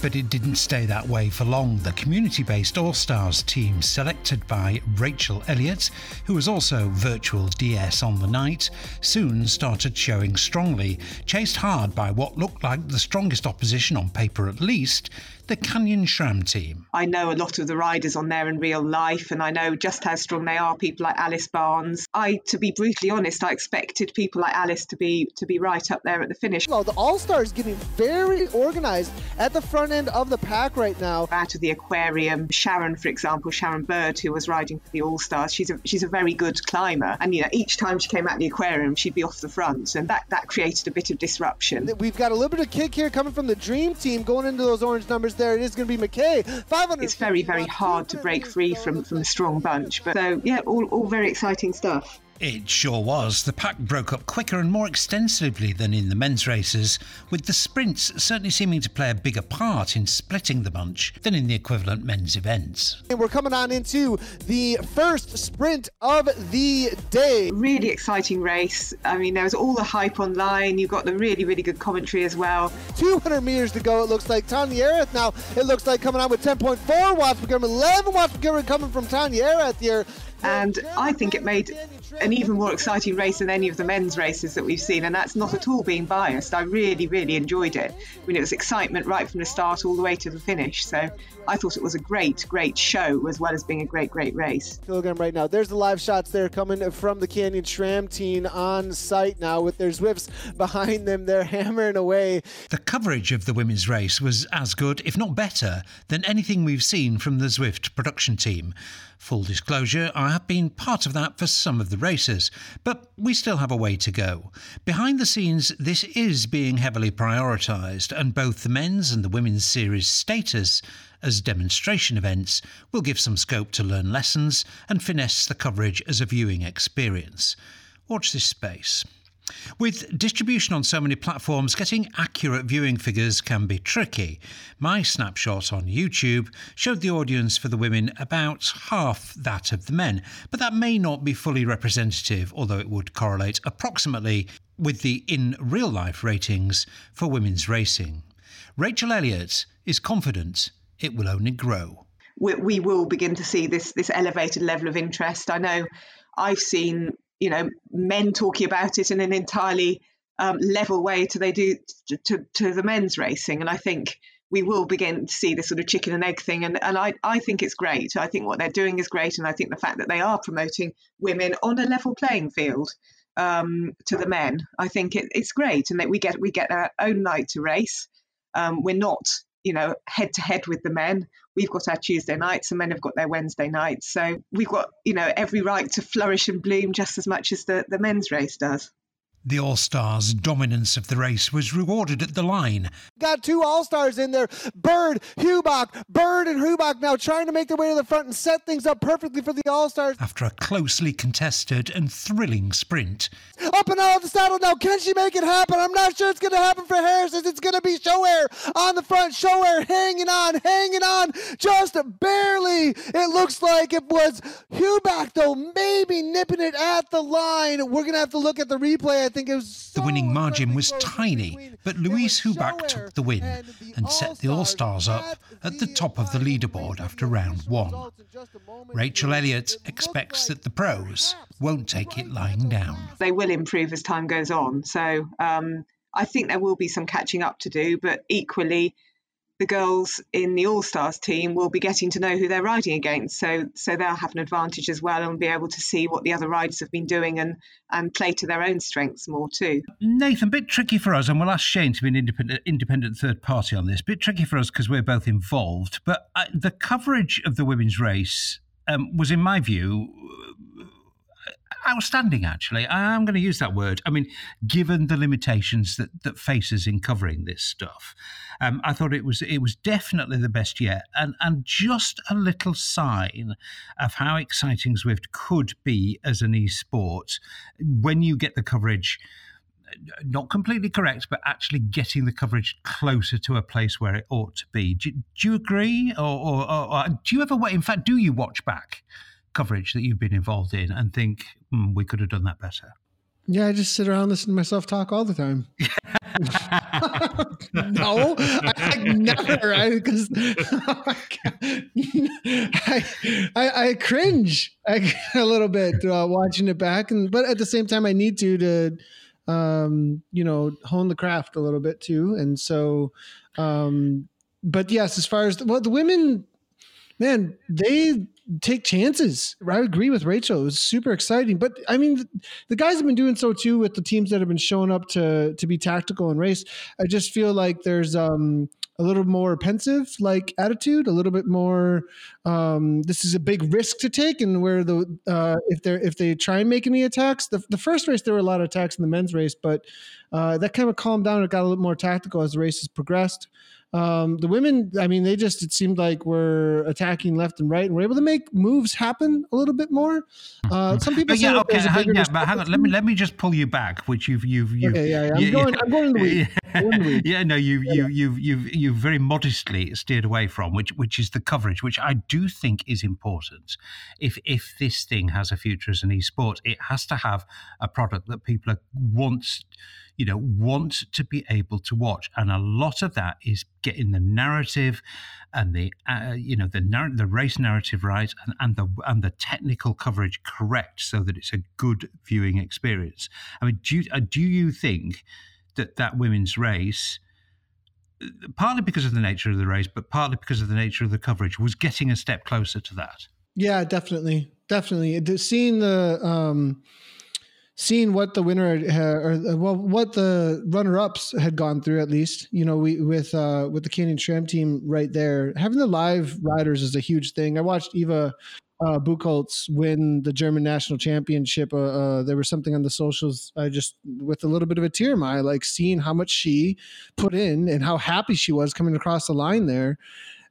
But it didn't stay that way for long. The community-based All-Stars team, selected by Rachel Elliott, who was also virtual D S on the night, soon started showing strongly, chased hard by what looked like the strongest opposition on paper at least, the Canyon SRAM team. I know a lot of the riders on there in real life, and I know just how strong they are, people like Alice Barnes. I, to be brutally honest, I expected people like Alice to be to be right up there at the finish. Well, the All-Stars getting very organised at the front end of the pack right now. Out of the aquarium, Sharon, for example, Sharon Bird, who was riding for the All-Stars, she's a, she's a very good climber. And, you know, each time she came out of the aquarium, she'd be off the front, and that, that created a bit of disruption. We've got a little bit of kick here coming from the Dream team going into those orange numbers. There it is going to be McKay. five hundred It's very, very hard to break free from, from a strong bunch. But so, yeah, all, all very exciting stuff. It sure was. The pack broke up quicker and more extensively than in the men's races, with the sprints certainly seeming to play a bigger part in splitting the bunch than in the equivalent men's events. And we're coming on into the first sprint of the day. Really exciting race. I mean, there was all the hype online. You've got the really, really good commentary as well. two hundred metres to go, it looks like. Tanya Erith now, it looks like, coming on with ten point four watts per kilometre, eleven watts per kilometre coming from Tanya Erith here. And I think it made an even more exciting race than any of the men's races that we've seen, and that's not at all being biased. I really, really enjoyed it. I mean, it was excitement right from the start all the way to the finish, so I thought it was a great, great show as well as being a great, great race. Kilogram right now. There's the live shots there coming from the Canyon SRAM team on site now with their Zwifts behind them. They're hammering away. The coverage of the women's race was as good, if not better, than anything we've seen from the Zwift production team. Full disclosure, I have been part of that for some of the races, but we still have a way to go. Behind the scenes, this is being heavily prioritised, and both the men's and the women's series status as demonstration events will give some scope to learn lessons and finesse the coverage as a viewing experience. Watch this space. With distribution on so many platforms, getting accurate viewing figures can be tricky. My snapshot on YouTube showed the audience for the women about half that of the men, but that may not be fully representative, although it would correlate approximately with the in-real-life ratings for women's racing. Rachel Elliott is confident it will only grow. We, we will begin to see this, this elevated level of interest. I know I've seen... you know, men talking about it in an entirely um, level way to they do to, to, to the men's racing. And I think we will begin to see this sort of chicken and egg thing. And, and I, I think it's great. I think what they're doing is great. And I think the fact that they are promoting women on a level playing field um, to the men, I think it, it's great. And that we get we get our own night to race. Um, we're not, you know, head to head with the men. We've got our Tuesday nights, and men have got their Wednesday nights. So we've got, you know, every right to flourish and bloom just as much as the, the men's race does. The All-Stars dominance of the race was rewarded at the line. Got two All-Stars in there. Bird, Hubak, Bird and Hubak now trying to make their way to the front and set things up perfectly for the All-Stars. After a closely contested and thrilling sprint. Up and out of the saddle now. Can she make it happen? I'm not sure it's going to happen for Harris. It's going to be Showair on the front. Showair hanging on, hanging on. Just barely. It looks like it was Hubak, though, maybe nipping it at the line. We're going to have to look at the replay. I think it was so the winning margin was tiny, but Louise Hubak took the win and, the and set the All-Stars up at the top of the leaderboard after round one. Rachel Elliott expects that the pros won't take it lying down. They will improve as time goes on, so um, I think there will be some catching up to do, but equally the girls in the All-Stars team will be getting to know who they're riding against. So so they'll have an advantage as well and be able to see what the other riders have been doing and, and play to their own strengths more too. Nathan, bit tricky for us, and we'll ask Shane to be an independent, independent third party on this. Bit tricky for us because we're both involved. But uh, the coverage of the women's race um, was, in my view, outstanding, actually. I am going to use that word. I mean, given the limitations that, that faces in covering this stuff, um, I thought it was it was definitely the best yet, and and just a little sign of how exciting Zwift could be as an e-sport when you get the coverage not completely correct, but actually getting the coverage closer to a place where it ought to be. Do, do you agree, or, or, or, or do you ever wait? In fact, do you watch back coverage that you've been involved in and think mm, we could have done that better? Yeah, I just sit around listening to myself talk all the time. no, I, I never. I, because, oh I, I I cringe I, a little bit uh, watching it back, and but at the same time, I need to to um, you know hone the craft a little bit too, and so. Um, but yes, as far as the, well, the women, man, they. Take chances. I agree with Rachel. It was super exciting. But I mean, the guys have been doing so too with the teams that have been showing up to to be tactical and race. I just feel like there's um, a little more pensive like attitude, a little bit more. Um, this is a big risk to take, and where the uh, if they if they try and make any attacks, the, the first race there were a lot of attacks in the men's race, but uh, that kind of calmed down. It got a little more tactical as the races progressed. Um, the women, I mean, they just, it seemed like were attacking left and right and were able to make moves happen a little bit more. Uh, some people but say, yeah, okay, hang, yeah, but hang on, let me, let me just pull you back, which you've, you've, you've, okay, yeah, yeah. I'm, you, going, yeah. I'm going to the week. Yeah. yeah, no, you've, yeah, you've, you've, you've, you've very modestly steered away from, which, which is the coverage, which I do think is important. If, if this thing has a future as an e-sport, it has to have a product that people are, wants, you know, want to be able to watch. And a lot of that is getting the narrative and the, uh, you know, the narr- the race narrative right and, and the and the technical coverage correct so that it's a good viewing experience. I mean, do you, uh, do you think that that women's race, partly because of the nature of the race, but partly because of the nature of the coverage, was getting a step closer to that? Yeah, definitely. Definitely. Seeing the... Um... Seeing what the winner uh, or well, what the runner-ups had gone through, at least, you know, we with uh, with the Canyon SRAM team right there, having the live riders is a huge thing. I watched Eva uh, Buchholz win the German national championship. Uh, uh, there was something on the socials, I just with a little bit of a tear in my eye, like seeing how much she put in and how happy she was coming across the line there.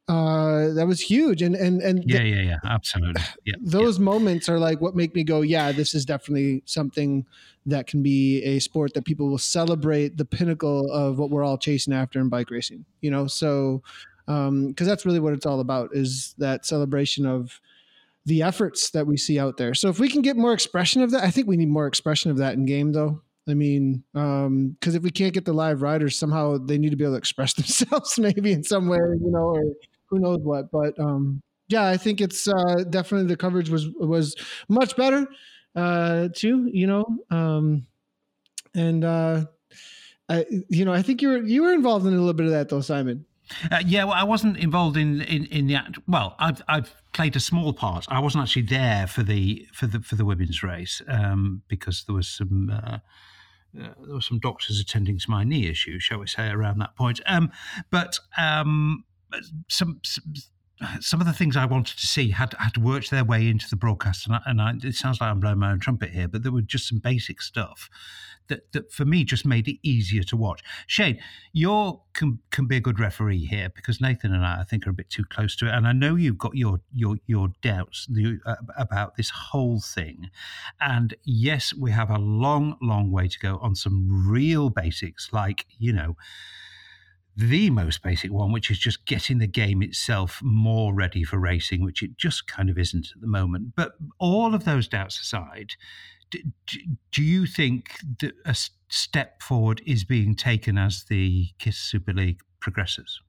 uh, that was huge. And, and, and yeah, th- yeah, yeah, absolutely. Yeah, those yeah. moments are like what make me go, yeah, this is definitely something that can be a sport that people will celebrate the pinnacle of what we're all chasing after in bike racing, you know? So, um, cause that's really what it's all about, is that celebration of the efforts that we see out there. So if we can get more expression of that, I think we need more expression of that in game though. I mean, um, because if we can't get the live riders, somehow they need to be able to express themselves, maybe in some way, you know, or who knows what. But um, yeah, I think it's uh, definitely the coverage was was much better uh, too, you know. Um, and uh, I, you know, I think you were you were involved in a little bit of that though, Simon. Uh, yeah, well, I wasn't involved in in, in the act. Well, I've I've played a small part. I wasn't actually there for the for the for the women's race um, because there was some. Uh, Uh, there were some doctors attending to my knee issue, shall we say, around that point. Um, but um, some, some some of the things I wanted to see had, had worked their way into the broadcast, and, I, and I, it sounds like I'm blowing my own trumpet here, but there were just some basic stuff that, that for me just made it easier to watch. Shane, you can, can be a good referee here because Nathan and I, I think, are a bit too close to it, and I know you've got your your your doubts the, uh, about this whole thing. And yes, we have a long, long way to go on some real basics, like, you know, the most basic one, which is just getting the game itself more ready for racing, which it just kind of isn't at the moment. But all of those doubts aside, do, do you think that a step forward is being taken as the KISS Super League progresses?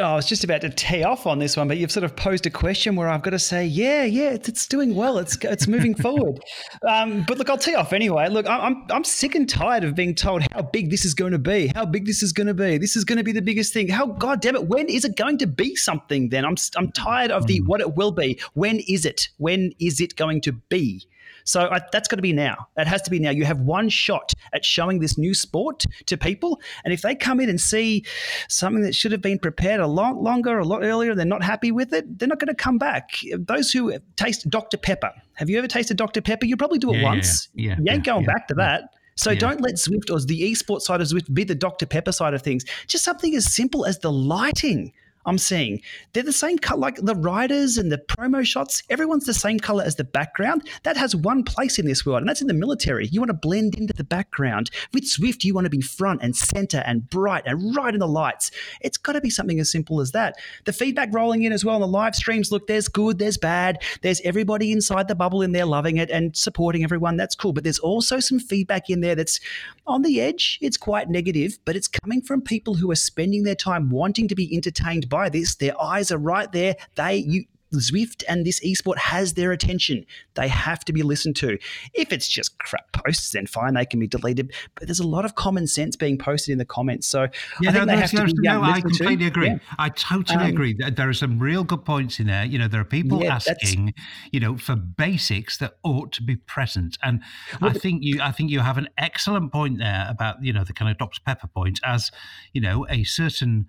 Oh, I was just about to tee off on this one, but you've sort of posed a question where I've got to say, yeah, yeah, it's, it's doing well. It's it's moving forward. Um, but look, I'll tee off anyway. Look, I'm I'm sick and tired of being told how big this is going to be, how big this is going to be. This is going to be the biggest thing. How, God damn it, when is it going to be something then? I'm I'm tired of the what it will be. When is it? When is it going to be? So I, that's got to be now. That has to be now. You have one shot at showing this new sport to people. And if they come in and see something that should have been prepared a lot longer, a lot earlier, and they're not happy with it, they're not going to come back. Those who taste Doctor Pepper, have you ever tasted Doctor Pepper? You probably do it yeah, once. Yeah, yeah, you ain't yeah, going yeah, back to that. Yeah. So yeah. don't let Zwift or the esports side of Zwift be the Doctor Pepper side of things. Just something as simple as the lighting. I'm seeing they're the same color, like the riders and the promo shots. Everyone's the same color as the background. That has one place in this world, and that's in the military. You want to blend into the background. With Zwift, you want to be front and center and bright and right in the lights. It's got to be something as simple as that. The feedback rolling in as well on the live streams. Look, there's good, there's bad. There's everybody inside the bubble in there loving it and supporting everyone. That's cool. But there's also some feedback in there that's on the edge. It's quite negative, but it's coming from people who are spending their time wanting to be entertained by By this, their eyes are right there. They, you, Zwift and this esport has their attention. They have to be listened to. If it's just crap posts, then fine, they can be deleted. But there's a lot of common sense being posted in the comments. So yeah, I think no, they have to be no, I completely to. agree. Yeah. I totally um, agree. There are some real good points in there. You know, there are people yeah, asking, you know, for basics that ought to be present. And well, I but, think you, I think you have an excellent point there about, you know, the kind of Doctor Pepper point as, you know, a certain.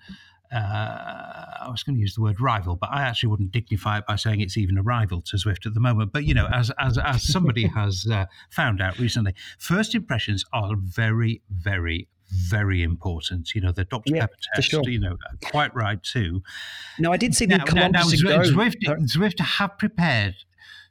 Uh, I was going to use the word rival, but I actually wouldn't dignify it by saying it's even a rival to Zwift at the moment. But, you know, as as, as somebody has uh, found out recently, first impressions are very, very, very important. You know, the Doctor yeah, Pepper test, sure. you know, quite right too. No, I did see that. Now, now, now Zwift, Zwift have prepared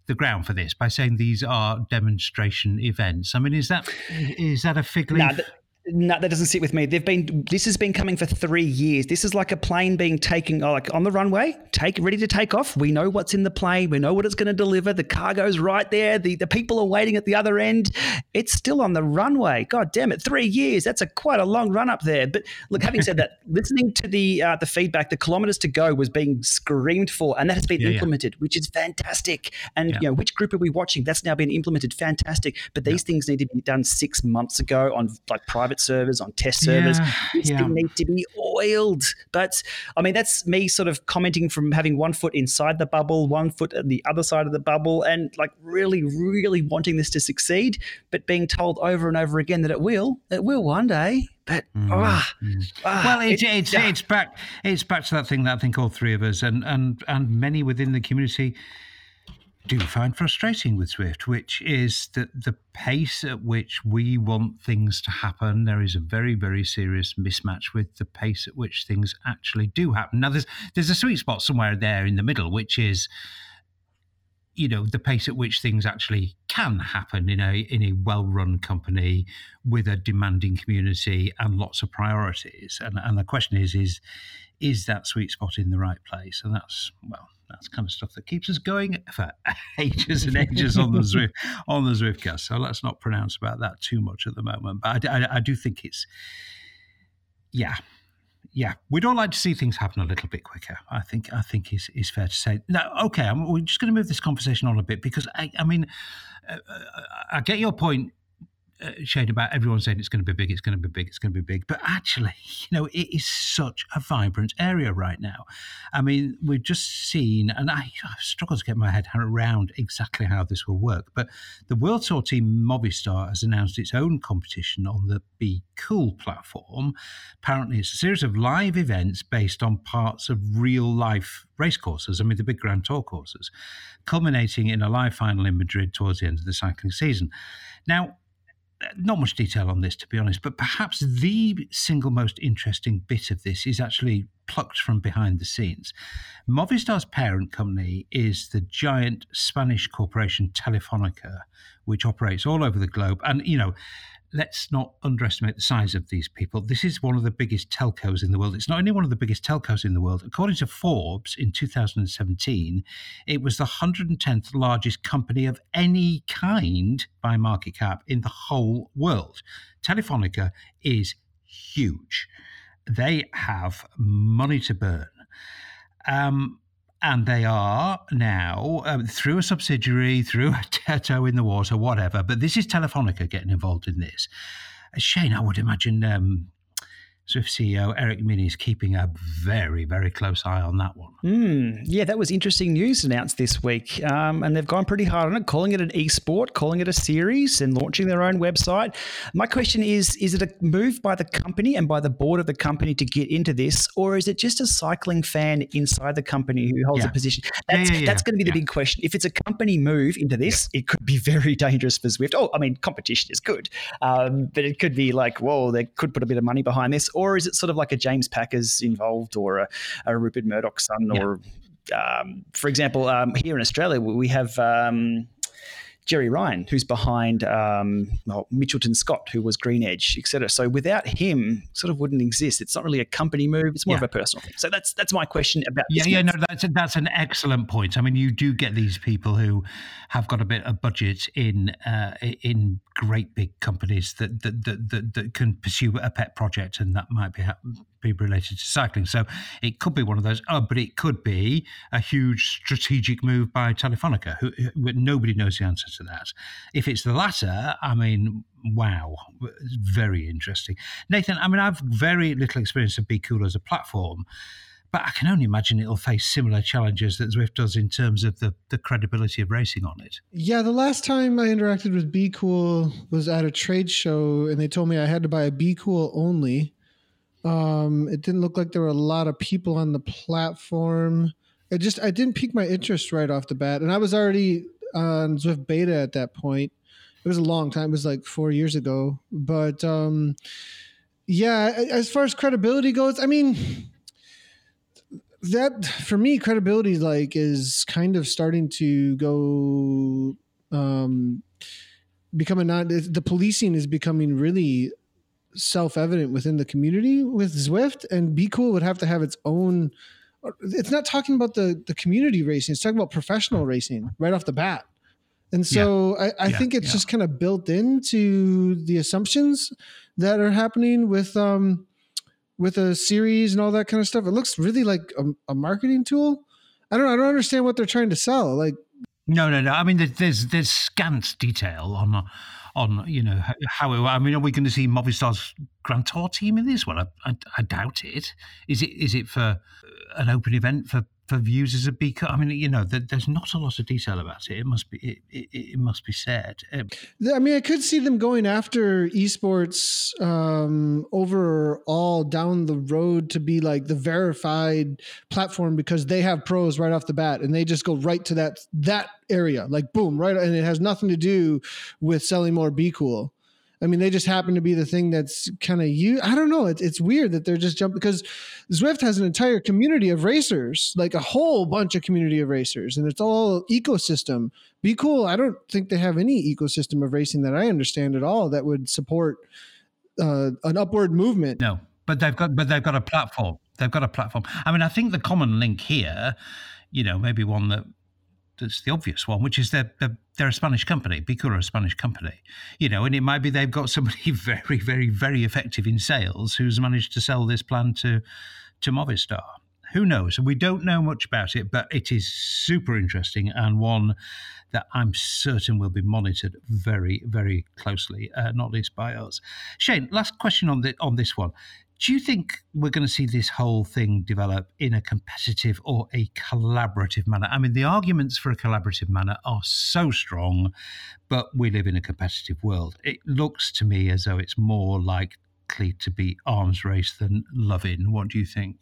the ground for this by saying these are demonstration events. I mean, is that is that a fig leaf? Nah, th- No, that doesn't sit with me. They've been. This has been coming for three years. This is like a plane being taken, like on the runway, take ready to take off. We know what's in the plane. We know what it's going to deliver. The cargo's right there. The the people are waiting at the other end. It's still on the runway. God damn it! Three years. That's a quite a long run up there. But look, having said that, listening to the uh, the feedback, the kilometers to go was being screamed for, and that has been yeah, implemented, yeah. which is fantastic. And yeah. you know, which group are we watching? That's now been implemented. Fantastic. But these yeah. things need to be done six months ago on like private servers, on test servers. Yeah, this yeah. thing needs to be oiled. But I mean, that's me sort of commenting from having one foot inside the bubble, one foot on the other side of the bubble, and like really, really wanting this to succeed, but being told over and over again that it will, it will one day. But mm. ah, mm. ah, well, it's it, it's, yeah. it's back. It's back to that thing that I think all three of us and and and many within the community do find frustrating with Zwift, which is that the pace at which we want things to happen, there is a very, very serious mismatch with the pace at which things actually do happen. Now, there's there's a sweet spot somewhere there in the middle, which is, you know, the pace at which things actually can happen in a in a well-run company with a demanding community and lots of priorities. And and the question is, is is that sweet spot in the right place? And that's, well, that's kind of stuff that keeps us going for ages and ages on the Zwift, on the Zwiftcast. So let's not pronounce about that too much at the moment. But I, I, I do think it's, yeah, yeah. We'd all like to see things happen a little bit quicker. I think I think is is fair to say. Now, okay, I'm, we're just going to move this conversation on a bit because I, I mean, uh, I get your point, uh, Shane, about everyone saying it's going to be big, it's going to be big, it's going to be big. But actually, you know, it is such a vibrant area right now. I mean, we've just seen, and I, I struggle to get my head around exactly how this will work, but the World Tour team Movistar has announced its own competition on the Bkool platform. Apparently, it's a series of live events based on parts of real-life race courses, I mean, the big Grand Tour courses, culminating in a live final in Madrid towards the end of the cycling season. Now, not much detail on this, to be honest, but perhaps the single most interesting bit of this is actually plucked from behind the scenes. Movistar's parent company is the giant Spanish corporation Telefonica, which operates all over the globe. And, you know, let's not underestimate the size of these people. This is one of the biggest telcos in the world. It's not only one of the biggest telcos in the world. According to Forbes, in two thousand seventeen, it was the one hundred tenth largest company of any kind by market cap in the whole world. Telefonica is huge. They have money to burn. Um, And they are now, um, through a subsidiary, through a toe in the water, whatever. But this is Telefonica getting involved in this. Uh, Shane, I would imagine um, Zwift C E O Eric Minnie is keeping a very, very close eye on that one. Mm, yeah, that was interesting news announced this week. Um, and they've gone pretty hard on it, calling it an esport, calling it a series and launching their own website. My question is, is it a move by the company and by the board of the company to get into this, or is it just a cycling fan inside the company who holds yeah. a position? That's, yeah, yeah, yeah. that's going to be the yeah. big question. If it's a company move into this, yeah. it could be very dangerous for Zwift. Oh, I mean, competition is good, um, but it could be like, whoa, they could put a bit of money behind this. Or is it sort of like a James Packers involved or a, a Rupert Murdoch son? Yeah. Or, um, for example, um, here in Australia, we have um, Jerry Ryan, who's behind um, well, Mitchelton Scott, who was Green Edge, et cetera. So without him, sort of wouldn't exist. It's not really a company move. It's more yeah. of a personal thing. So that's that's my question about this. Yeah, yeah, no, that's, that's an excellent point. I mean, you do get these people who have got a bit of budget in uh, in great big companies that that, that that that can pursue a pet project, and that might be ha- be related to cycling. So it could be one of those, oh, but it could be a huge strategic move by Telefonica. Who, who nobody knows the answer to that. If it's the latter, I mean, wow, very interesting. Nathan, I mean, I've very little experience of Bkool as a platform, but I can only imagine it'll face similar challenges that Zwift does in terms of the, the credibility of racing on it. Yeah, the last time I interacted with Bkool was at a trade show, and they told me I had to buy a Bkool only. Um, it didn't look like there were a lot of people on the platform. It just, I didn't pique my interest right off the bat. And I was already on Zwift Beta at that point. It was a long time. It was like four years ago. But um, yeah, as far as credibility goes, I mean... that for me, credibility like is kind of starting to go um, become a non. The policing is becoming really self-evident within the community with Zwift, and Bkool would have to have its own. It's not talking about the the community racing; it's talking about professional racing right off the bat. And so yeah. I, I yeah. think it's yeah. just kind of built into the assumptions that are happening with. Um, with a series and all that kind of stuff. It looks really like a, a marketing tool. I don't know. I don't understand what they're trying to sell. Like, no, no, no. I mean, there's, there's scant detail on, on, you know, how, I mean, are we going to see Movistar's Grand Tour team in this? Well, I, I, I doubt it. Is it, is it for an open event for for users of Bkool? I mean, you know, the, there's not a lot of detail about it. It must be, it, it, it must be said. Um, I mean, I could see them going after esports um, overall down the road to be like the verified platform, because they have pros right off the bat and they just go right to that that area, like boom, right, and it has nothing to do with selling more Bkool. I mean, they just happen to be the thing that's kind of you. I don't know. It's, it's weird that they're just jumping, because Zwift has an entire community of racers, like a whole bunch of community of racers, and it's all ecosystem. Bkool, I don't think they have any ecosystem of racing that I understand at all that would support uh, an upward movement. No, but they've got, but they've got a platform. They've got a platform. I mean, I think the common link here, you know, maybe one that that's the obvious one, which is they're, they're, they're a Spanish company. Bkool are a Spanish company, you know, and it might be they've got somebody very, very, very effective in sales who's managed to sell this plan to, to Movistar. Who knows? We don't know much about it, but it is super interesting and one that I'm certain will be monitored very, very closely, uh, not least by us. Shane, last question on the, on this one. Do you think we're going to see this whole thing develop in a competitive or a collaborative manner? I mean, the arguments for a collaborative manner are so strong, but we live in a competitive world. It looks to me as though it's more likely to be arms race than love-in. What do you think?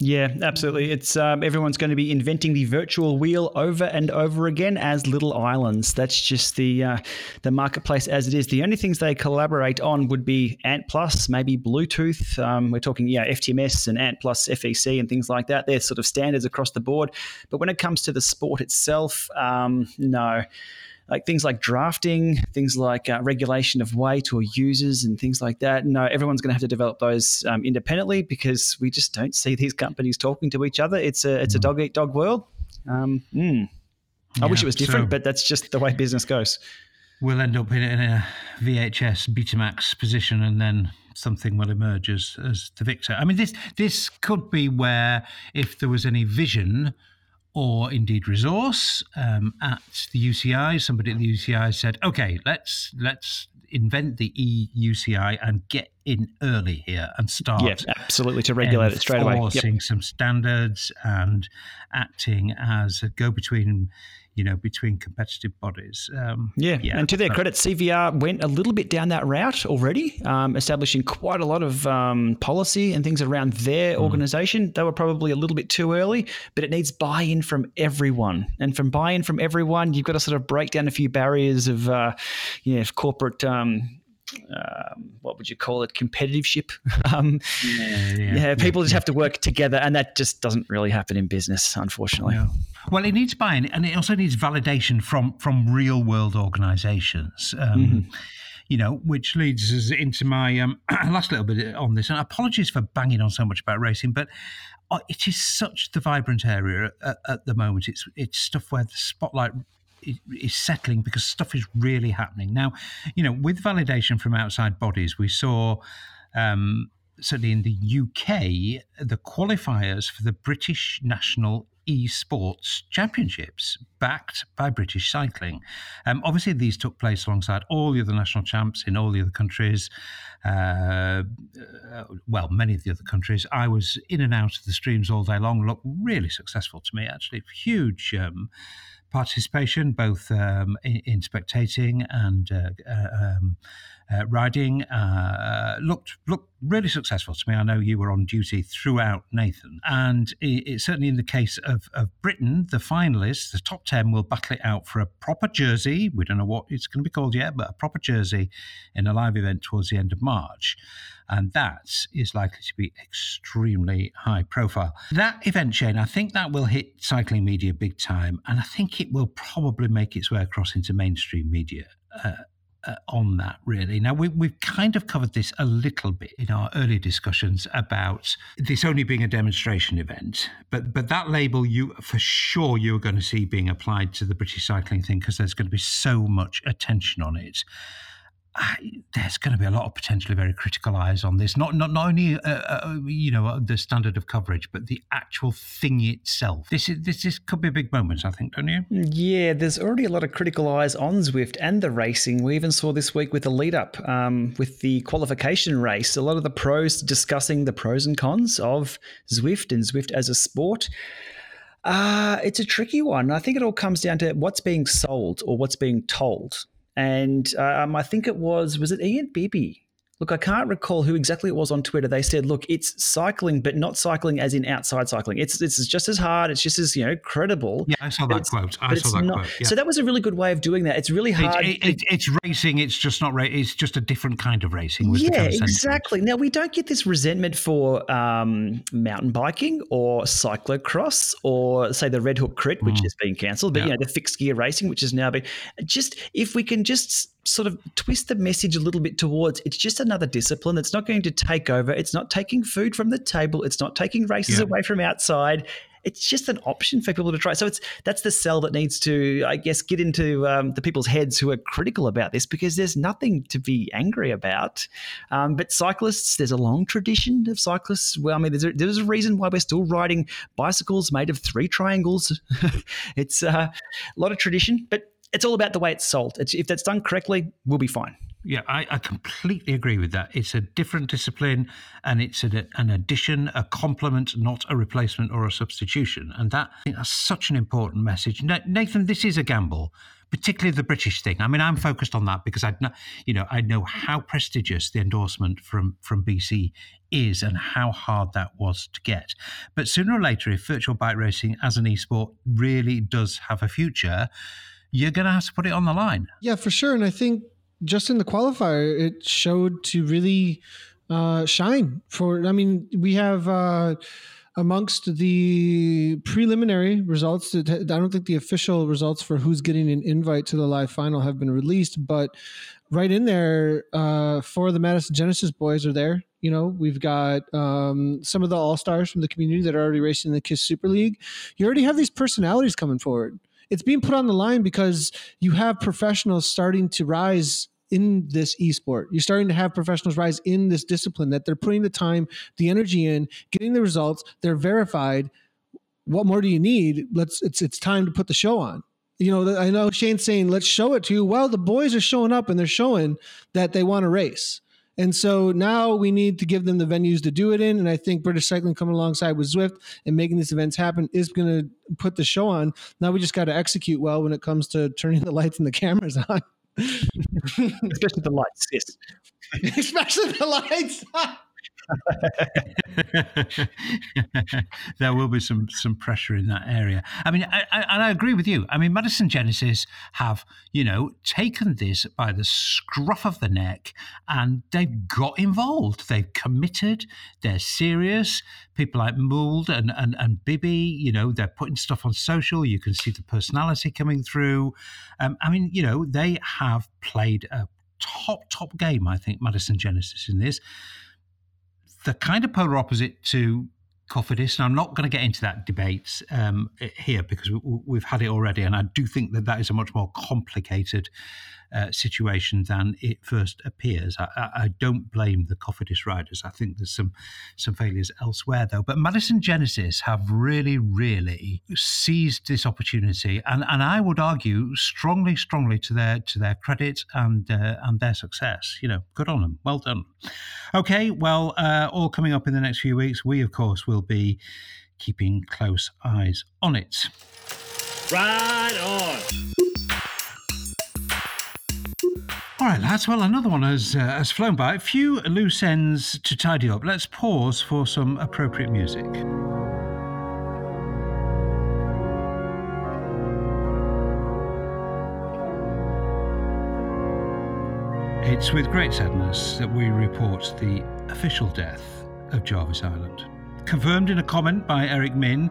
Yeah, absolutely. It's um, everyone's going to be inventing the virtual wheel over and over again as little islands. That's just the uh, the marketplace as it is. The only things they collaborate on would be Ant Plus, maybe Bluetooth. Um, we're talking, yeah, F T M S and Ant Plus F E C and things like that. They're sort of standards across the board. But when it comes to the sport itself, um, no. Like things like drafting, things like uh, regulation of weight or users and things like that. No, everyone's going to have to develop those um, independently, because we just don't see these companies talking to each other. It's a it's a dog eat dog world. Um, mm. I yeah, wish it was different, so, but that's just the way business goes. We'll end up in, in a V H S Betamax position, and then something will emerge as, as the victor. I mean, this this could be where, if there was any vision or indeed resource um, at the U C I, somebody at the U C I said, okay, let's let's invent the e U C I and get in early here and start. Yeah, absolutely, to regulate it straight away. Enforcing yep. some standards and acting as a go-between, you know, between competitive bodies. Um, yeah. yeah, and to their credit, C V R went a little bit down that route already, um, establishing quite a lot of um, policy and things around their mm. organisation. They were probably a little bit too early, but it needs buy-in from everyone. And from buy-in from everyone, you've got to sort of break down a few barriers of, uh, you know, corporate um, Um, what would you call it? Competitiveship. Um, yeah, yeah, yeah, people yeah, just yeah. have to work together, and that just doesn't really happen in business, unfortunately. No. Well, it needs buy-in, and it also needs validation from from real world organisations. Um, mm-hmm. You know, which leads us into my um, last little bit on this. And apologies for banging on so much about racing, but it is such the vibrant area at, at the moment. It's it's stuff where the spotlight is settling, because stuff is really happening now. You know, with validation from outside bodies, we saw um, certainly in the U K the qualifiers for the British National Esports Championships, backed by British Cycling. Um, obviously, these took place alongside all the other national champs in all the other countries. Uh, uh, well, many of the other countries. I was in and out of the streams all day long. Looked really successful to me, actually. Huge. Um, participation, both um, in, in spectating and uh, uh, um, uh, riding, uh, looked looked really successful to me. I know you were on duty throughout, Nathan, and it, it, certainly in the case of, of Britain, the finalists, the top ten, will battle it out for a proper jersey. We don't know what it's going to be called yet, but a proper jersey in a live event towards the end of March. And that is likely to be extremely high profile. That event, Shane, I think that will hit cycling media big time. And I think it will probably make its way across into mainstream media uh, uh, on that, really. Now, we, we've kind of covered this a little bit in our early discussions about this only being a demonstration event. But but that label, you for sure you're going to see being applied to the British cycling thing, because there's going to be so much attention on it. I, there's going to be a lot of potentially very critical eyes on this. Not not not only uh, uh, you know, the standard of coverage, but the actual thing itself. This is this is, could be a big moment, I think, don't you? Yeah, there's already a lot of critical eyes on Zwift and the racing. We even saw this week with the lead up, um, with the qualification race. A lot of the pros discussing the pros and cons of Zwift and Zwift as a sport. Uh, it's a tricky one. I think it all comes down to what's being sold or what's being told. And um, I think it was, was it Ian Bibby? Look, I can't recall who exactly it was on Twitter. They said, look, it's cycling, but not cycling as in outside cycling. It's it's just as hard. It's just as, you know, credible. Yeah, I saw that quote. I saw that not, quote. Yeah. So that was a really good way of doing that. It's really hard. It, it, it, it's racing. It's just not racing. It's just a different kind of racing. Was yeah, the exactly. Now, we don't get this resentment for um, mountain biking or cyclocross or, say, the Red Hook Crit, which mm. has been cancelled, but, yeah. you know, the fixed gear racing, which has now been just if we can just sort of twist the message a little bit towards it's just another discipline. It's not going to take over. It's not taking food from the table. It's not taking races yeah. away from outside. It's just an option for people to try. So it's that's the sell that needs to, I guess, get into um, the people's heads who are critical about this, because there's nothing to be angry about. Um, but cyclists, there's a long tradition of cyclists. Well, I mean, there's a, there's a reason why we're still riding bicycles made of three triangles. It's uh, a lot of tradition, but it's all about the way it's sold. It's, if that's done correctly, we'll be fine. Yeah, I, I completely agree with that. It's a different discipline, and it's an, an addition, a complement, not a replacement or a substitution. And that I think that's such an important message. Nathan, this is a gamble, particularly the British thing. I mean, I'm focused on that because I know, you know, I know how prestigious the endorsement from from B C is and how hard that was to get. But sooner or later, if virtual bike racing as an esport really does have a future, you're going to have to put it on the line. Yeah, for sure. And I think just in the qualifier, it showed to really uh, shine for, I mean, we have uh, amongst the preliminary results, I don't think the official results for who's getting an invite to the live final have been released, but right in there, uh, four of the Madison Genesis boys are there. You know, we've got um, some of the all-stars from the community that are already racing in the KISS Super League. You already have these personalities coming forward. It's being put on the line because you have professionals starting to rise in this esport. You're starting to have professionals rise in this discipline that they're putting the time, the energy in, getting the results. They're verified. What more do you need? Let's. It's it's time to put the show on. You know, I know Shane's saying, let's show it to you. Well, the boys are showing up and they're showing that they want to race. And so now we need to give them the venues to do it in. And I think British Cycling coming alongside with Zwift and making these events happen is going to put the show on. Now we just got to execute well when it comes to turning the lights and the cameras on. Especially the lights, yes. Especially the lights. There will be some some pressure in that area. I mean, I, I, and I agree with you. I mean, Madison Genesis have, you know, taken this by the scruff of the neck, and they've got involved. They've committed. They're serious. People like Mould and, and, and Bibby, you know, they're putting stuff on social. You can see the personality coming through. Um, I mean, you know, they have played a top, top game, I think, Madison Genesis in this. The kind of polar opposite to Cofidis, and I'm not going to get into that debate um, here because we, we've had it already, and I do think that that is a much more complicated uh, situation than it first appears. I, I don't blame the Cofidis riders. I think there's some some failures elsewhere, though. But Madison Genesis have really, really seized this opportunity, and, and I would argue strongly, strongly to their to their credit and uh, and their success. You know, good on them. Well done. Okay, well, uh, all coming up in the next few weeks, we, of course, will be keeping close eyes on it. Right on. All right, lads. Well, another one has, uh, has flown by. A few loose ends to tidy up. Let's pause for some appropriate music. It's with great sadness that we report the official death of Jarvis Island. Confirmed in a comment by Eric Min,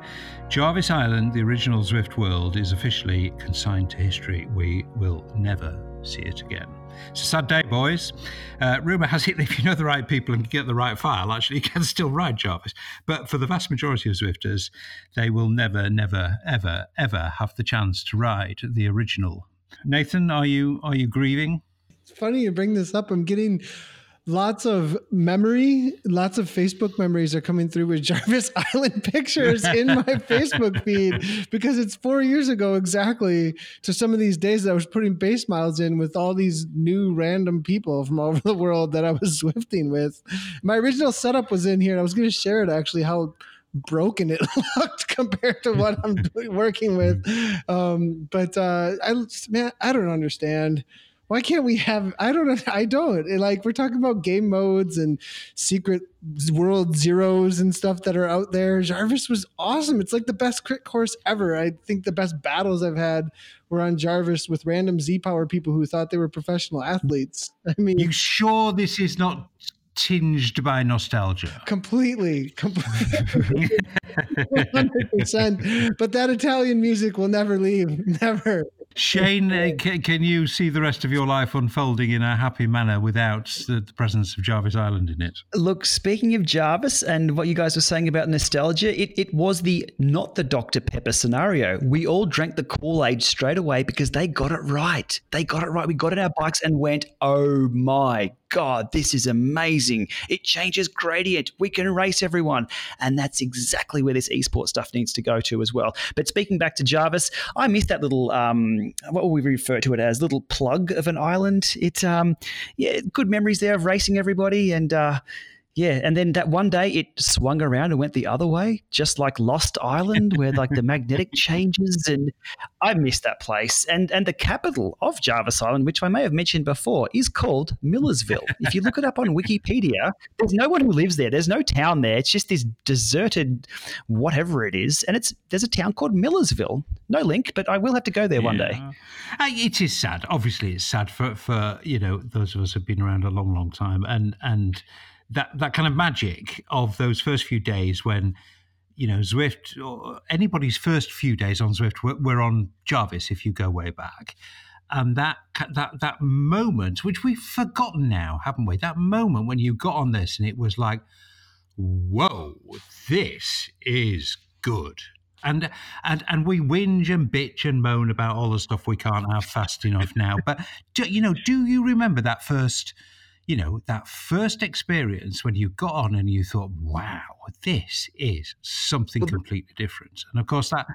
Jarvis Island, the original Zwift world, is officially consigned to history. We will never see it again. It's a sad day, boys. Uh, rumour has it that if you know the right people and get the right file, actually you can still ride Jarvis. But for the vast majority of Zwifters, they will never, never, ever, ever have the chance to ride the original. Nathan, are you are you grieving? It's funny you bring this up. I'm getting lots of memory, lots of Facebook memories are coming through with Jarvis Island pictures in my Facebook feed because it's four years ago exactly to some of these days that I was putting base miles in with all these new random people from all over the world that I was Zwifting with. My original setup was in here, and I was going to share it actually, how broken it looked compared to what I'm working with. Um, but uh, I man, I don't understand. Why can't we have, I don't, I don't it, like, we're talking about game modes and secret world zeros and stuff that are out there. Jarvis was awesome. It's like the best crit course ever. I think the best battles I've had were on Jarvis with random Z power people who thought they were professional athletes. I mean, you sure this is not tinged by nostalgia? Completely, completely, one hundred percent. But that Italian music will never leave, never. Shane, uh, can, can you see the rest of your life unfolding in a happy manner without the, the presence of Jarvis Island in it? Look, speaking of Jarvis and what you guys were saying about nostalgia, it, it was the not the Doctor Pepper scenario. We all drank the Kool-Aid straight away because they got it right. They got it right. We got on our bikes and went, oh my God, this is amazing. It changes gradient. We can race everyone. And that's exactly where this esports stuff needs to go to as well. But speaking back to Jarvis, I miss that little, um, what will we refer to it as, little plug of an island. It, um, yeah, good memories there of racing everybody. And uh, yeah, and then that one day it swung around and went the other way, just like Lost Island where like the magnetic changes. And I miss that place. And and the capital of Jarvis Island, which I may have mentioned before, is called Millersville. If you look it up on Wikipedia, there's no one who lives there. There's no town there. It's just this deserted whatever it is. And it's there's a town called Millersville. No link, but I will have to go there yeah. one day. Uh, it is sad. Obviously, it's sad for, for, you know, those of us who have been around a long, long time. And and that that kind of magic of those first few days when, you know, Zwift or anybody's first few days on Zwift were, were on Jarvis if you go way back. And that that that moment, which we've forgotten now, haven't we? That moment when you got on this and it was like, whoa, this is good. And and and we whinge and bitch and moan about all the stuff we can't have fast enough now. But, do, you know, do you remember that first, you know, that first experience when you got on and you thought, wow, this is something completely different? And, of course, that...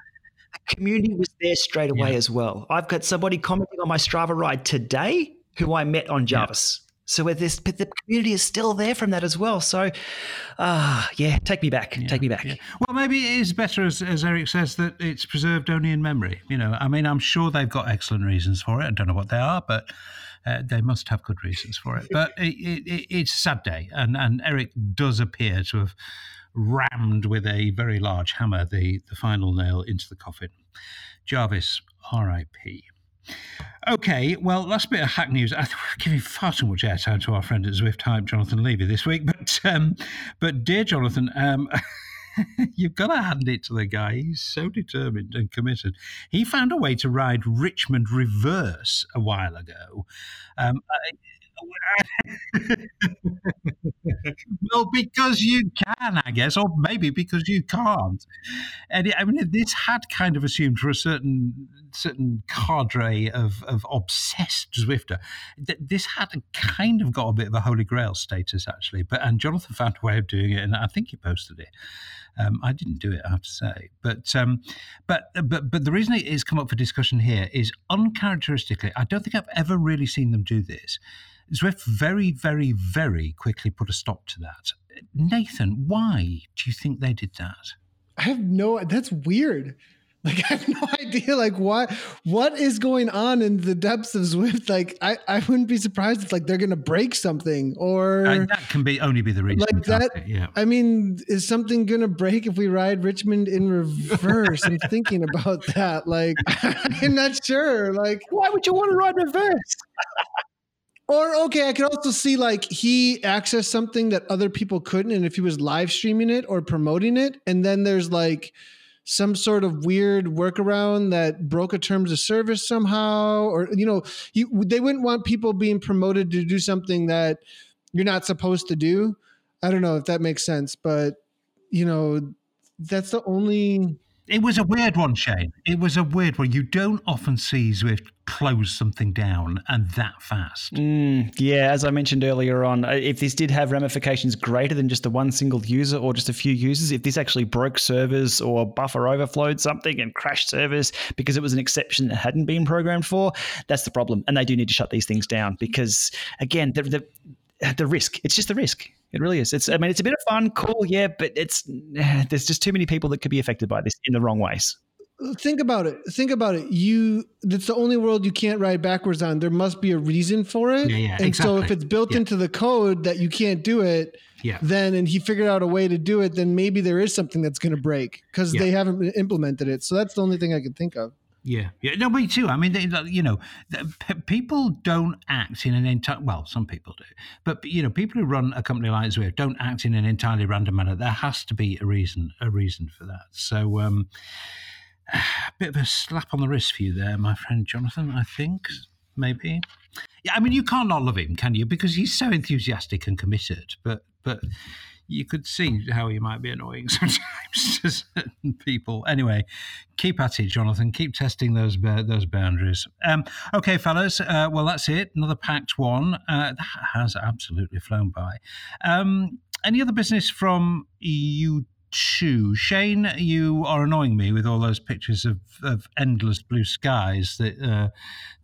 The community was there straight away yeah. as well. I've got somebody commenting on my Strava ride today who I met on Jarvis. Yeah. So with this, but the community is still there from that as well. So, ah, uh, yeah, take me back, yeah, take me back. Yeah. Well, maybe it is better, as, as Eric says, that it's preserved only in memory. You know, I mean, I'm sure they've got excellent reasons for it. I don't know what they are, but uh, they must have good reasons for it. But it, it, it, it's a sad day, and, and Eric does appear to have rammed with a very large hammer the, the final nail into the coffin. Jarvis, R I P Okay, well, last bit of hack news. I think we're giving far too much airtime to our friend at Zwift Hype, Jonathan Levy, this week. But, um, but dear Jonathan, um, you've got to hand it to the guy. He's so determined and committed. He found a way to ride Richmond reverse a while ago. Um, I, well, because you can, I guess, or maybe because you can't. And I mean, this had kind of assumed for a certain certain cadre of, of obsessed Zwifter that this had kind of got a bit of a holy grail status, actually. But and Jonathan found a way of doing it, and I think he posted it. Um, I didn't do it, I have to say. But um, but but but the reason it has come up for discussion here is uncharacteristically, I don't think I've ever really seen them do this. Zwift very, very, very quickly put a stop to that. Nathan, why do you think they did that? I have no, that's weird. Like, I have no idea, like, what, what is going on in the depths of Zwift? Like, I, I wouldn't be surprised if, like, they're going to break something or... And that can be only be the reason. Like that, it, yeah. I mean, is something going to break if we ride Richmond in reverse? I'm thinking about that. Like, I'm not sure. Like, why would you want to ride reverse? Or, okay, I could also see, like, he accessed something that other people couldn't, and if he was live streaming it or promoting it, and then there's, like, some sort of weird workaround that broke a terms of service somehow, or, you know, you, they wouldn't want people being promoted to do something that you're not supposed to do. I don't know if that makes sense, but, you know, that's the only... It was a weird one, Shane. It was a weird one. You don't often see Zwift close something down and that fast. Mm, yeah, as I mentioned earlier on, if this did have ramifications greater than just the one single user or just a few users, if this actually broke servers or buffer overflowed something and crashed servers because it was an exception that hadn't been programmed for, that's the problem. And they do need to shut these things down because, again, the the, the risk, it's just the risk. It really is. It's, I mean, it's a bit of fun, cool, yeah, but it's there's just too many people that could be affected by this in the wrong ways. Think about it. Think about it. You, that's the only world you can't ride backwards on. There must be a reason for it. Yeah, yeah, and exactly. So if it's built yeah. into the code that you can't do it, yeah. then, and he figured out a way to do it, then maybe there is something that's going to break because yeah. they haven't implemented it. So that's the only thing I can think of. Yeah. yeah. No, me too. I mean, they, you know, people don't act in an entire, well, some people do, but, you know, people who run a company like Zwift don't act in an entirely random manner. There has to be a reason, a reason for that. So, um, a bit of a slap on the wrist for you there, my friend Jonathan, I think, maybe. Yeah, I mean, you can't not love him, can you? Because he's so enthusiastic and committed, but but you could see how he might be annoying sometimes to certain people. Anyway, keep at it, Jonathan. Keep testing those uh, those boundaries. Um, okay, fellas, uh, well, that's it. Another packed one. Uh, that has absolutely flown by. Um, any other business from you? Shoe. Shane, you are annoying me with all those pictures of, of endless blue skies that uh,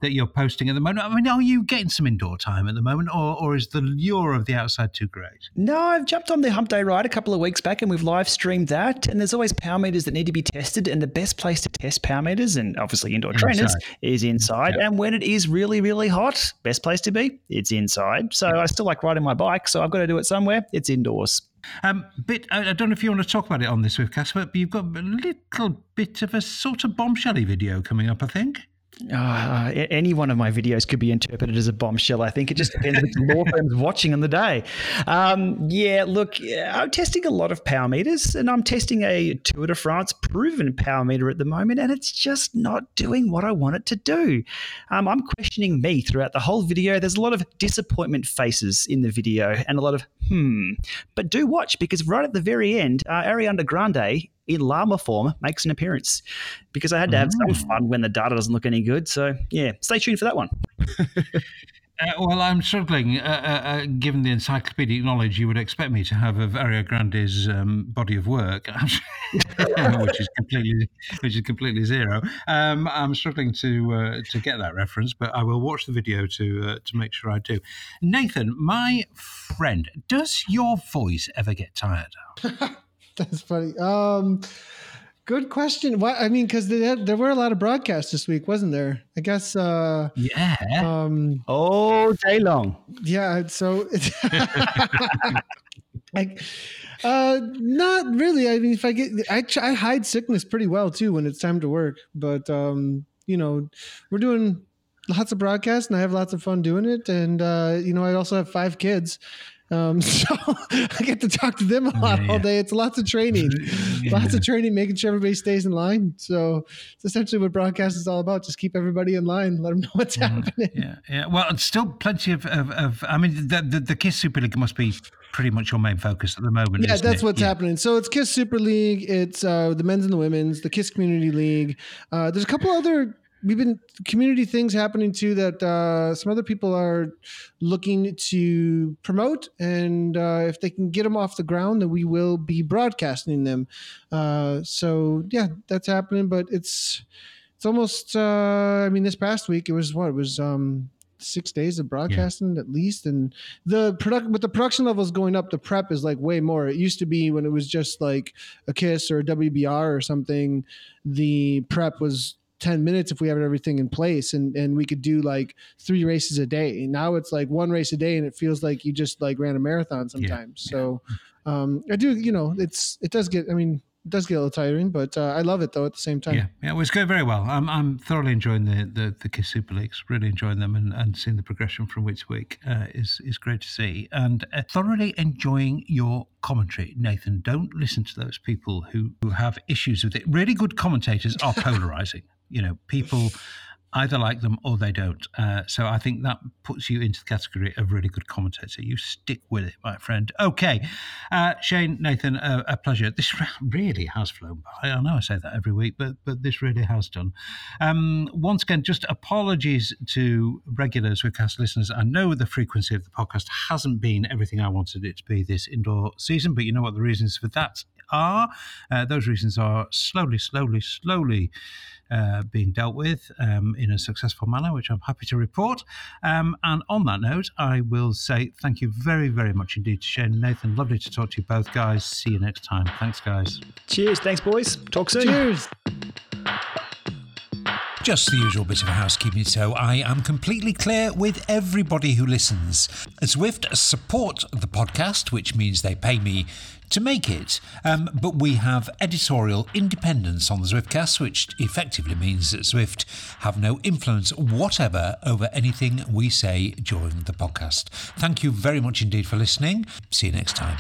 that you're posting at the moment. I mean, are you getting some indoor time at the moment, or, or is the lure of the outside too great? No, I've jumped on the Hump Day ride a couple of weeks back and we've live streamed that, and there's always power meters that need to be tested, and the best place to test power meters and obviously indoor inside. trainers is inside, yep. and when it is really, really hot, best place to be, it's inside. So yep. I still like riding my bike, so I've got to do it somewhere, it's indoors. Um, bit. I don't know if you want to talk about it on this Swiftcast, but you've got a little bit of a sort of bombshelly video coming up, I think. Uh, any one of my videos could be interpreted as a bombshell, I think. It just depends which law firm's watching on the day. Um, yeah, look, I'm testing a lot of power meters, and I'm testing a Tour de France proven power meter at the moment, and it's just not doing what I want it to do. Um, I'm questioning me throughout the whole video. There's a lot of disappointment faces in the video and a lot of hmm. But do watch, because right at the very end, uh, Ariana Grande in llama form makes an appearance, because I had to have mm. some fun when the data doesn't look any good. So yeah, stay tuned for that one. uh, well, I'm struggling, uh, uh, given the encyclopedic knowledge you would expect me to have of Ariana Grande's um, body of work, which is completely, which is completely zero. Um, I'm struggling to uh, to get that reference, but I will watch the video to uh, to make sure I do. Nathan, my friend, does your voice ever get tired? That's funny. Um, good question. Why? I mean, because there were a lot of broadcasts this week, wasn't there? I guess. Uh, yeah. Um, All day long. Yeah. So. It's like, uh, not really. I mean, if I get, I, I hide sickness pretty well too when it's time to work. But um, you know, we're doing lots of broadcasts, and I have lots of fun doing it. And uh, you know, I also have five kids. Um, so I get to talk to them a lot yeah, yeah. all day. It's lots of training, yeah. lots of training, making sure everybody stays in line. So it's essentially what broadcast is all about. Just keep everybody in line. Let them know what's yeah, happening. Yeah, yeah. Well, it's still plenty of, of, of I mean, the, the, the KISS Super League must be pretty much your main focus at the moment. Yeah, isn't that's it? what's yeah. happening. So it's KISS Super League. It's uh, the men's and the women's, the KISS Community League. Uh, there's a couple other We've been community things happening too that uh, some other people are looking to promote, and uh, if they can get them off the ground, then we will be broadcasting them. Uh, so yeah, that's happening. But it's it's almost. Uh, I mean, this past week it was what it was um, six days of broadcasting yeah. at least, and the product with the production levels going up, the prep is like way more. It used to be when it was just like a KISS or a W B R or something, the prep was ten minutes if we have everything in place, and, and we could do like three races a day. And now it's like one race a day, and it feels like you just like ran a marathon sometimes. Yeah, so yeah. Um, I do, you know, it's, it does get, I mean, it does get a little tiring, but uh, I love it though at the same time. Yeah, yeah well, it's going very well. I'm I'm thoroughly enjoying the, the, the KISS Super Leagues, really enjoying them, and, and seeing the progression from week to week uh, is, is great to see. And uh, thoroughly enjoying your commentary, Nathan. Don't listen to those people who, who have issues with it. Really good commentators are polarizing. You know, people either like them or they don't. Uh, so I think that puts you into the category of really good commentator. You stick with it, my friend. Okay. Uh, Shane, Nathan, uh, a pleasure. This really has flown by. I know I say that every week, but but this really has done. Um, once again, just apologies to regular Swiftcast listeners. I know the frequency of the podcast hasn't been everything I wanted it to be this indoor season, but you know what the reasons for that are. Uh, those reasons are slowly, slowly, slowly uh, being dealt with um, in a successful manner, which I'm happy to report. Um, and on that note, I will say thank you very, very much indeed to Shane and Nathan. Lovely to talk to you both, guys. See you next time. Thanks, guys. Cheers. Thanks, boys. Talk soon. Cheers. Just the usual bit of housekeeping, so I am completely clear with everybody who listens. Zwift support the podcast, which means they pay me to make it, um, but we have editorial independence on the Zwiftcast, which effectively means that Zwift have no influence whatever over anything we say during the podcast. Thank you very much indeed for listening. See you next time.